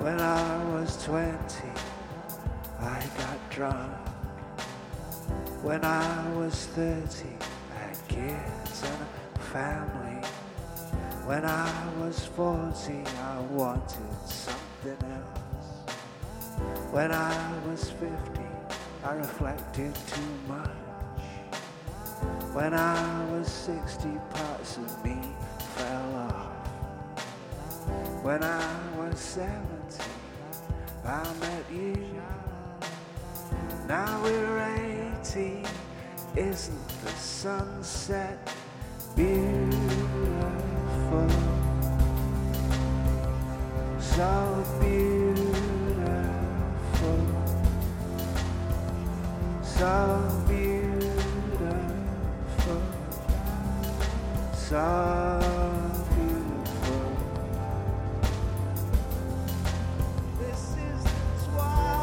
When I was 20, I got drunk. When I was 30, I had kids and a family. When I was 40, I wanted something else. When I was 50, I reflected too much. When I was 60, parts of me fell off. When I was 70, I met you. Now we're 80, isn't the sunset beautiful? So beautiful, so beautiful, so beautiful. This is the twilight.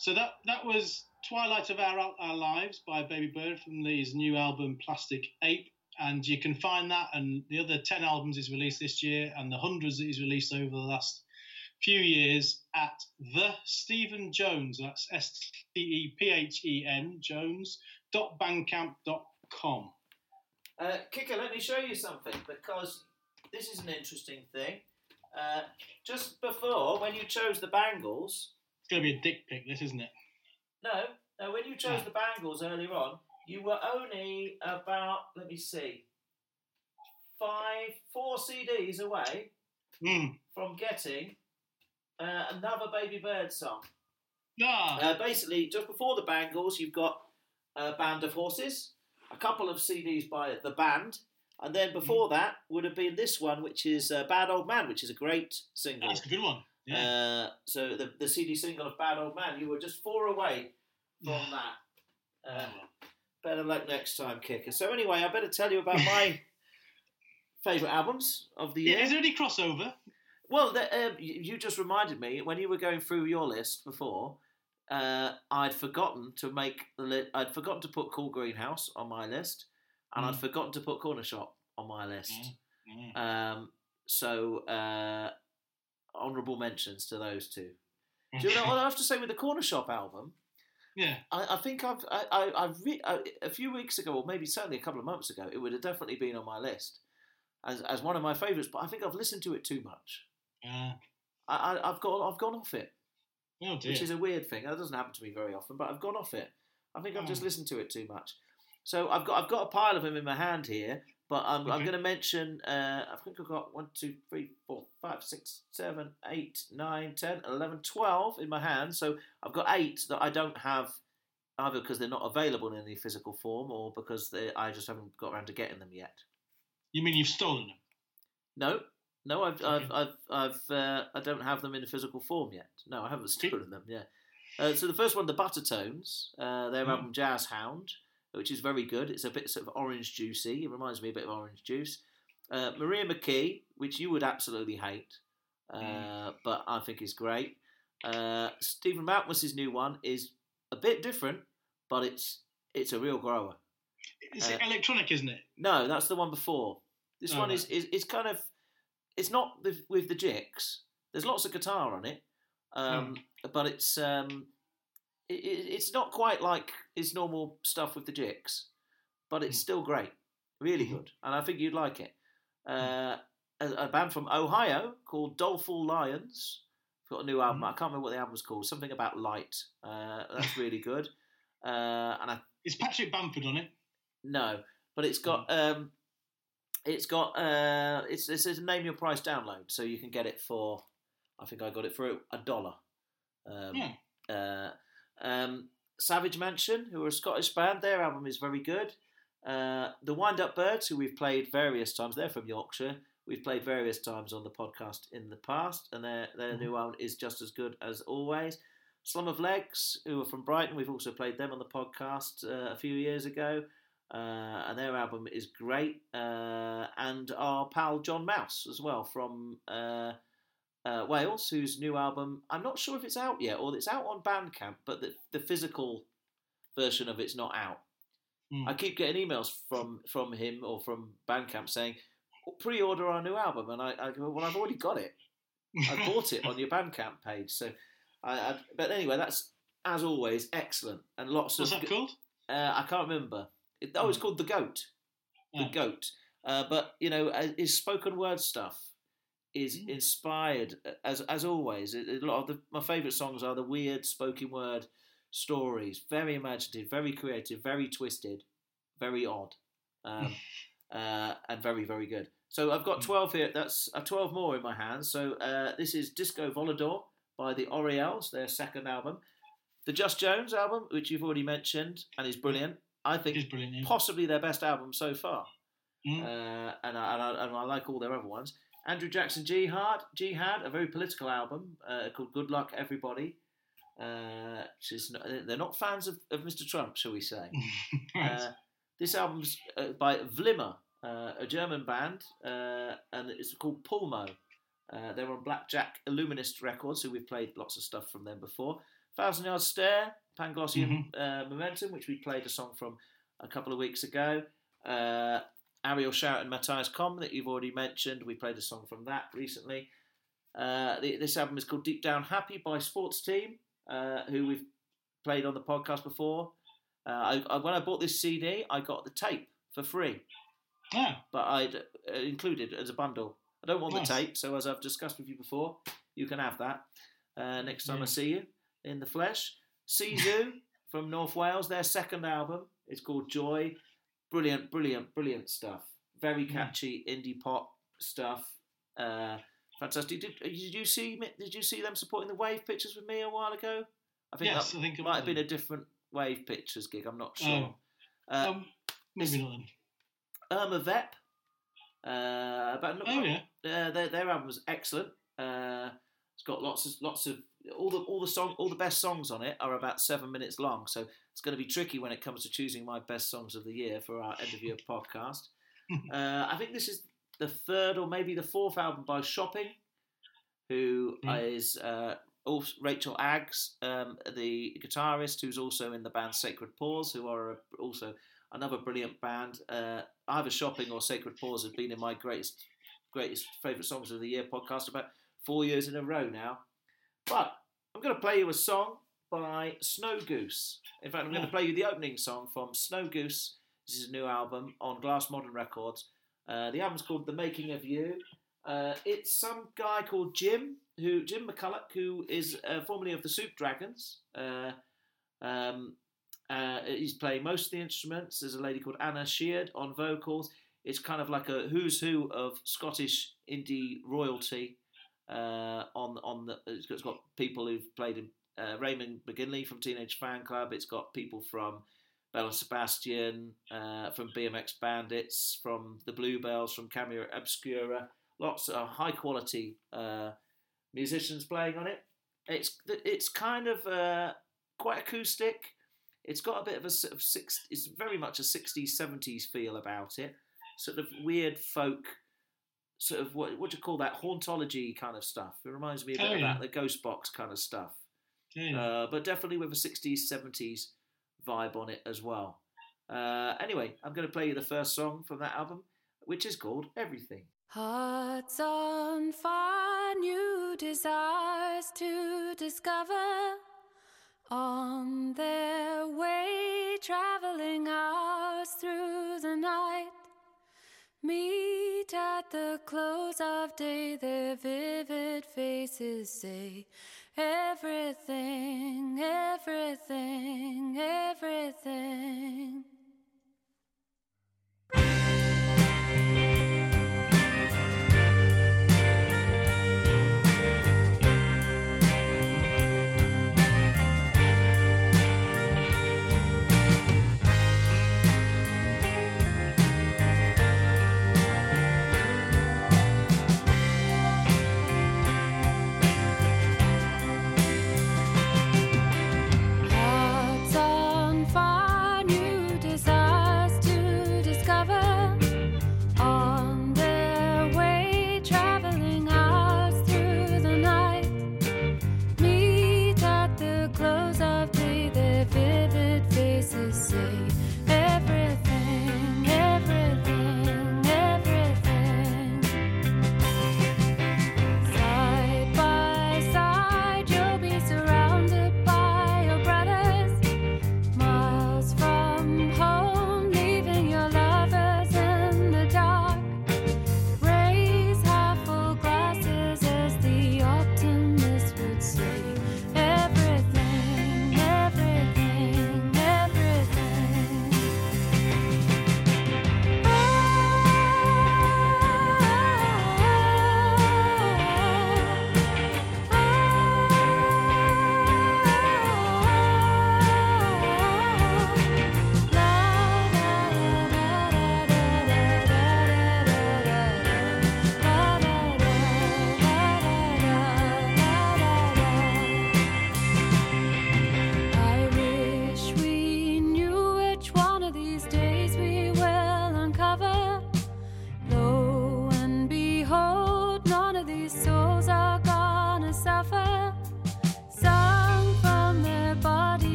So that was Twilight of Our Lives by Baby Bird from his new album Plastic Ape. And you can find that and the other 10 albums he's released this year and the hundreds that he's released over the last few years at the Stephen Jones, that's Stephen Jones.bandcamp.com. Kicker, let me show you something, because this is an interesting thing. Just before, when you chose the Bangles... It's going to be a dick pic, this, isn't it? No, when you chose the Bangles earlier on, you were only about, let me see, four CDs away from getting another Baby Bird song. Ah. Basically, just before the Bangles, you've got Band of Horses, a couple of CDs by the band, and then before that would have been this one, which is Bad Old Man, which is a great single. That's a good one. Yeah. So the CD single of Bad Old Man, you were just four away from that. Better luck next time, Kicker. So anyway, I better tell you about my favourite albums of the year. Yeah, is there any crossover? Well, you just reminded me, when you were going through your list before, I'd forgotten to put Cool Greenhouse on my list, and I'd forgotten to put Corner Shop on my list. Mm. So honourable mentions to those two. Do you know what I have to say with the Corner Shop album? Yeah, I think I've a few weeks ago, or maybe certainly a couple of months ago, it would have definitely been on my list as one of my favourites. But I think I've listened to it too much. Yeah, I've gone off it, which is a weird thing. That doesn't happen to me very often, but I've gone off it. I think I've just listened to it too much. So I've got a pile of them in my hand here, but I'm going to mention. I think I've got 1, 2, 3, 4, 5, 6, 7, 8, 9, 10, 11, 12 in my hand. So I've got 8 that I don't have either because they're not available in any physical form, or because I just haven't got around to getting them yet. You mean you've stolen them? No, I don't have them in a physical form yet. No, I haven't stolen them. Yeah. So the first one, the Buttertones, their album Jazz Hound, which is very good. It's a bit sort of orange juicy. It reminds me a bit of Orange Juice. Maria McKee, which you would absolutely hate, but I think is great. Stephen Malkmus's new one is a bit different, but it's a real grower. It's electronic, isn't it? No, that's the one before. This one is kind of... It's not with the jigs. There's lots of guitar on it, but it's... It's not quite like his normal stuff with the jigs, but it's still great, really good, and I think you'd like it. A band from Ohio called Doleful Lions got a new album. I can't remember what the album was called. Something about light. That's really good. Is Patrick Bamford on it? No, but it's got it's a Name Your Price download, so you can get it for $1. Savage Mansion, who are a Scottish band, their album is very good. The Wind Up Birds, who we've played various times, they're from Yorkshire, we've played various times on the podcast in the past, and their new album is just as good as always. Slum of Legs, who are from Brighton, we've also played them on the podcast a few years ago, and their album is great. And our pal John Mouse as well from Wales, whose new album, I'm not sure if it's out yet, or it's out on Bandcamp, but the physical version of it's not out. I keep getting emails from him or from Bandcamp saying, pre-order our new album, and I go, well, I've already got it. I bought it on your Bandcamp page. So, but anyway, that's, as always, excellent. And lots of... What's that called? I can't remember. It's called The Goat. Yeah. The Goat. But, you know, his spoken word stuff is inspired, as always. A lot of my favourite songs are the weird spoken word stories. Very imaginative, very creative, very twisted, very odd, and very, very good. So I've got 12 here. That's 12 more in my hands. So this is Disco Volador by the Orioles, their second album. The Just Jones album, which you've already mentioned, and is brilliant. I think it's brilliant, possibly their best album so far. And I like all their other ones. Andrew Jackson Jihad, a very political album called Good Luck Everybody. They're not fans of Mr. Trump, shall we say. This album's by Vlimmer, a German band, and it's called Pulmo. They're on Blackjack Illuminist Records, who we've played lots of stuff from them before. Thousand Yard Stare, Panglossian Momentum, which we played a song from a couple of weeks ago. Ariel Shout and Matthias Komm, that you've already mentioned. We played a song from that recently. This album is called Deep Down Happy by Sports Team, who we've played on the podcast before. When I bought this CD, I got the tape for free. Yeah. But I'd included as a bundle. I don't want the tape, so as I've discussed with you before, you can have that next time I see you in the flesh. Sisu from North Wales, their second album is called Joy. Brilliant, brilliant, brilliant stuff. Very catchy indie pop stuff. Fantastic. Did you see them supporting the Wave Pictures with me a while ago? I think it might have been a different Wave Pictures gig. I'm not sure. Maybe not then. Irma Vep. Their album was excellent. It's got lots of all the best songs on it are about 7 minutes long, so it's going to be tricky when it comes to choosing my best songs of the year for our end of year podcast. I think this is the third or maybe the fourth album by Shopping, who is Rachel Aggs, the guitarist, who's also in the band Sacred Paws, who are also another brilliant band. Either Shopping or Sacred Paws have been in my greatest favourite songs of the year podcast about 4 years in a row now. But I'm going to play you a song by Snow Goose. In fact, I'm going to play you the opening song from Snow Goose. This is a new album on Glass Modern Records. The album's called The Making of You. It's some guy called Jim McCulloch, who is formerly of the Soup Dragons. He's playing most of the instruments. There's a lady called Anna Sheard on vocals. It's kind of like a who's who of Scottish indie royalty. It's got people who've played in Raymond McGinley from Teenage Fan Club. It's got people from Bell and Sebastian, from BMX Bandits, from the Bluebells, from Cameo Obscura. Lots of high quality musicians playing on it. It's kind of quite acoustic. It's got a bit of a sort of it's very much a 60s, 70s feel about it. Sort of weird folk. Sort of what do you call that, hauntology kind of stuff. It reminds me a bit of that, the Ghost Box kind of stuff. But definitely with a 60s, 70s vibe on it as well. Anyway, I'm going to play you the first song from that album, which is called Everything. Hearts on fire, new desires to discover. On their way, travelling hours through the night. Meet at the close of day, their vivid faces say everything, everything, everything.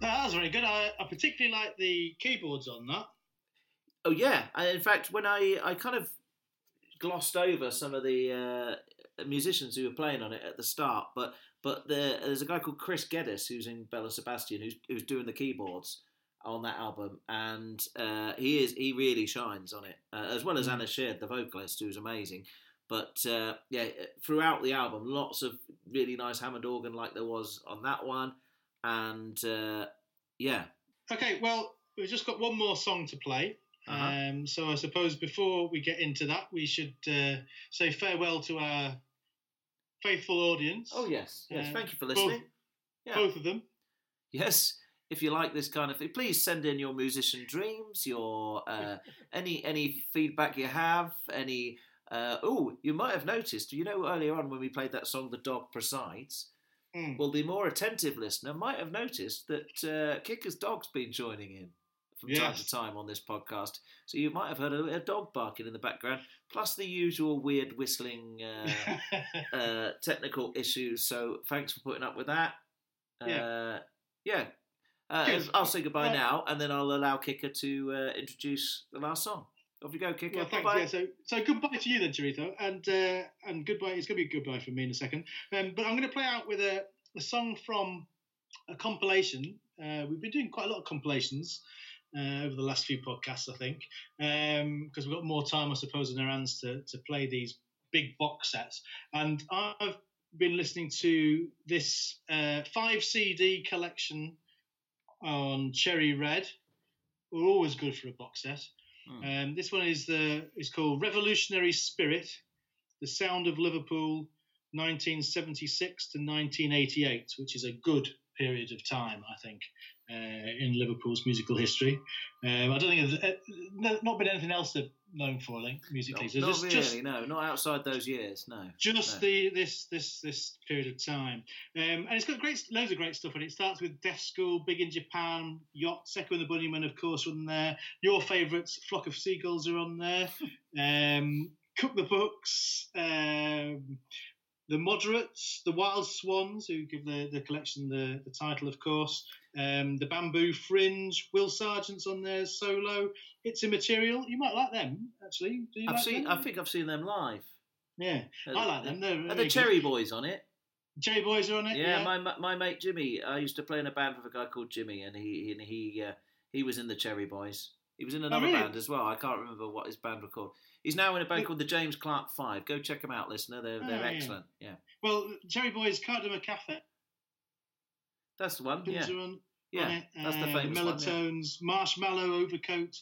That was very good. I particularly like the keyboards on that. Oh, yeah. And in fact, when I kind of glossed over some of the musicians who were playing on it at the start, but there's a guy called Chris Geddes who's in Bella Sebastian who's doing the keyboards on that album, and he really shines on it, as well as Anna Sheard, the vocalist, who's amazing. But yeah, throughout the album, lots of really nice Hammond organ like there was on that one, and yeah. Okay, well, we've just got one more song to play. Uh-huh. So I suppose before we get into that, we should say farewell to our faithful audience. Oh, yes. Yes, thank you for listening. Both of them. Yes. If you like this kind of thing, please send in your musician dreams, your any feedback you have, any... you might have noticed, you know, earlier on when we played that song, The Dog Presides, well, the more attentive listener might have noticed that Kicker's dog's been joining in from time to time on this podcast. So you might have heard a dog barking in the background, plus the usual weird whistling technical issues. So thanks for putting up with that. I'll say goodbye now, and then I'll allow Kicker to introduce the last song. Off you go, Kicker. Well, thanks. Yeah, so goodbye to you then, Trito, and goodbye. It's going to be goodbye for me in a second. But I'm going to play out with a song from a compilation. We've been doing quite a lot of compilations over the last few podcasts, I think, because we've got more time, I suppose, in our hands to play these big box sets. And I've been listening to this 5 CD collection on Cherry Red. We're always good for a box set. This one is called Revolutionary Spirit, The Sound of Liverpool, 1976 to 1988, which is a good period of time, I think, in Liverpool's musical history. I don't think there's not been anything else they're known for, I think, musically. No, so not really, not outside those years, no. Just this period of time. And it's got loads of great stuff on it. It starts with Deaf School, Big in Japan, Yacht, Seko and the Bunnymen, of course, are on there. Your favourites, Flock of Seagulls, are on there. Cook the Books, The Moderates, The Wild Swans, who give the collection the title, of course, The Bamboo Fringe, Will Sargent's on there, solo. It's Immaterial. You might like them, actually. Do you I think I've seen them live. Yeah, I like them. They're the Cherry Boys on it? Cherry Boys are on it, yeah. My mate Jimmy, I used to play in a band with a guy called Jimmy, and he was in the Cherry Boys. He was in another band as well. I can't remember what his band were called. He's now in a band called the James Clark Five. Go check them out, listener. They're excellent. Yeah. Well, Cherry Boys, Cardamom Cafe. That's the one. On that's the famous Melatones, one, yeah. Marshmallow Overcoat,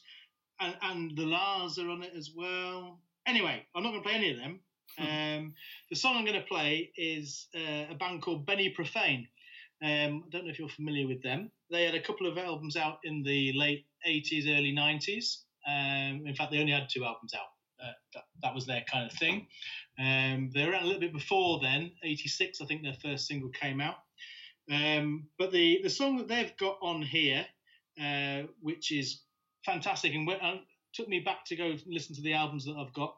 and the Lars are on it as well. Anyway, I'm not going to play any of them. The song I'm going to play is a band called Benny Profane. I don't know if you're familiar with them. They had a couple of albums out in the late 80s, early 90s. In fact, they only had 2 albums out. That was their kind of thing. They were around a little bit before then, 86, I think their first single came out. But the song that they've got on here, which is fantastic, and took me back to go listen to the albums that I've got.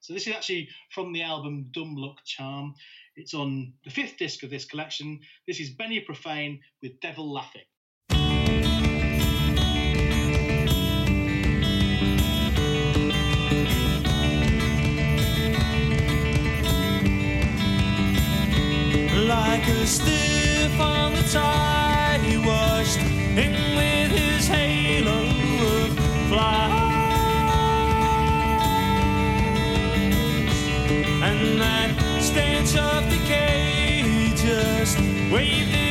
So this is actually from the album Dumb Luck Charm. It's on the 5th disc of this collection. This is Benny Profane with Devil Laughing. Like a stiff on the tide, he washed in with his halo of flies, and that stench of decay just waved in.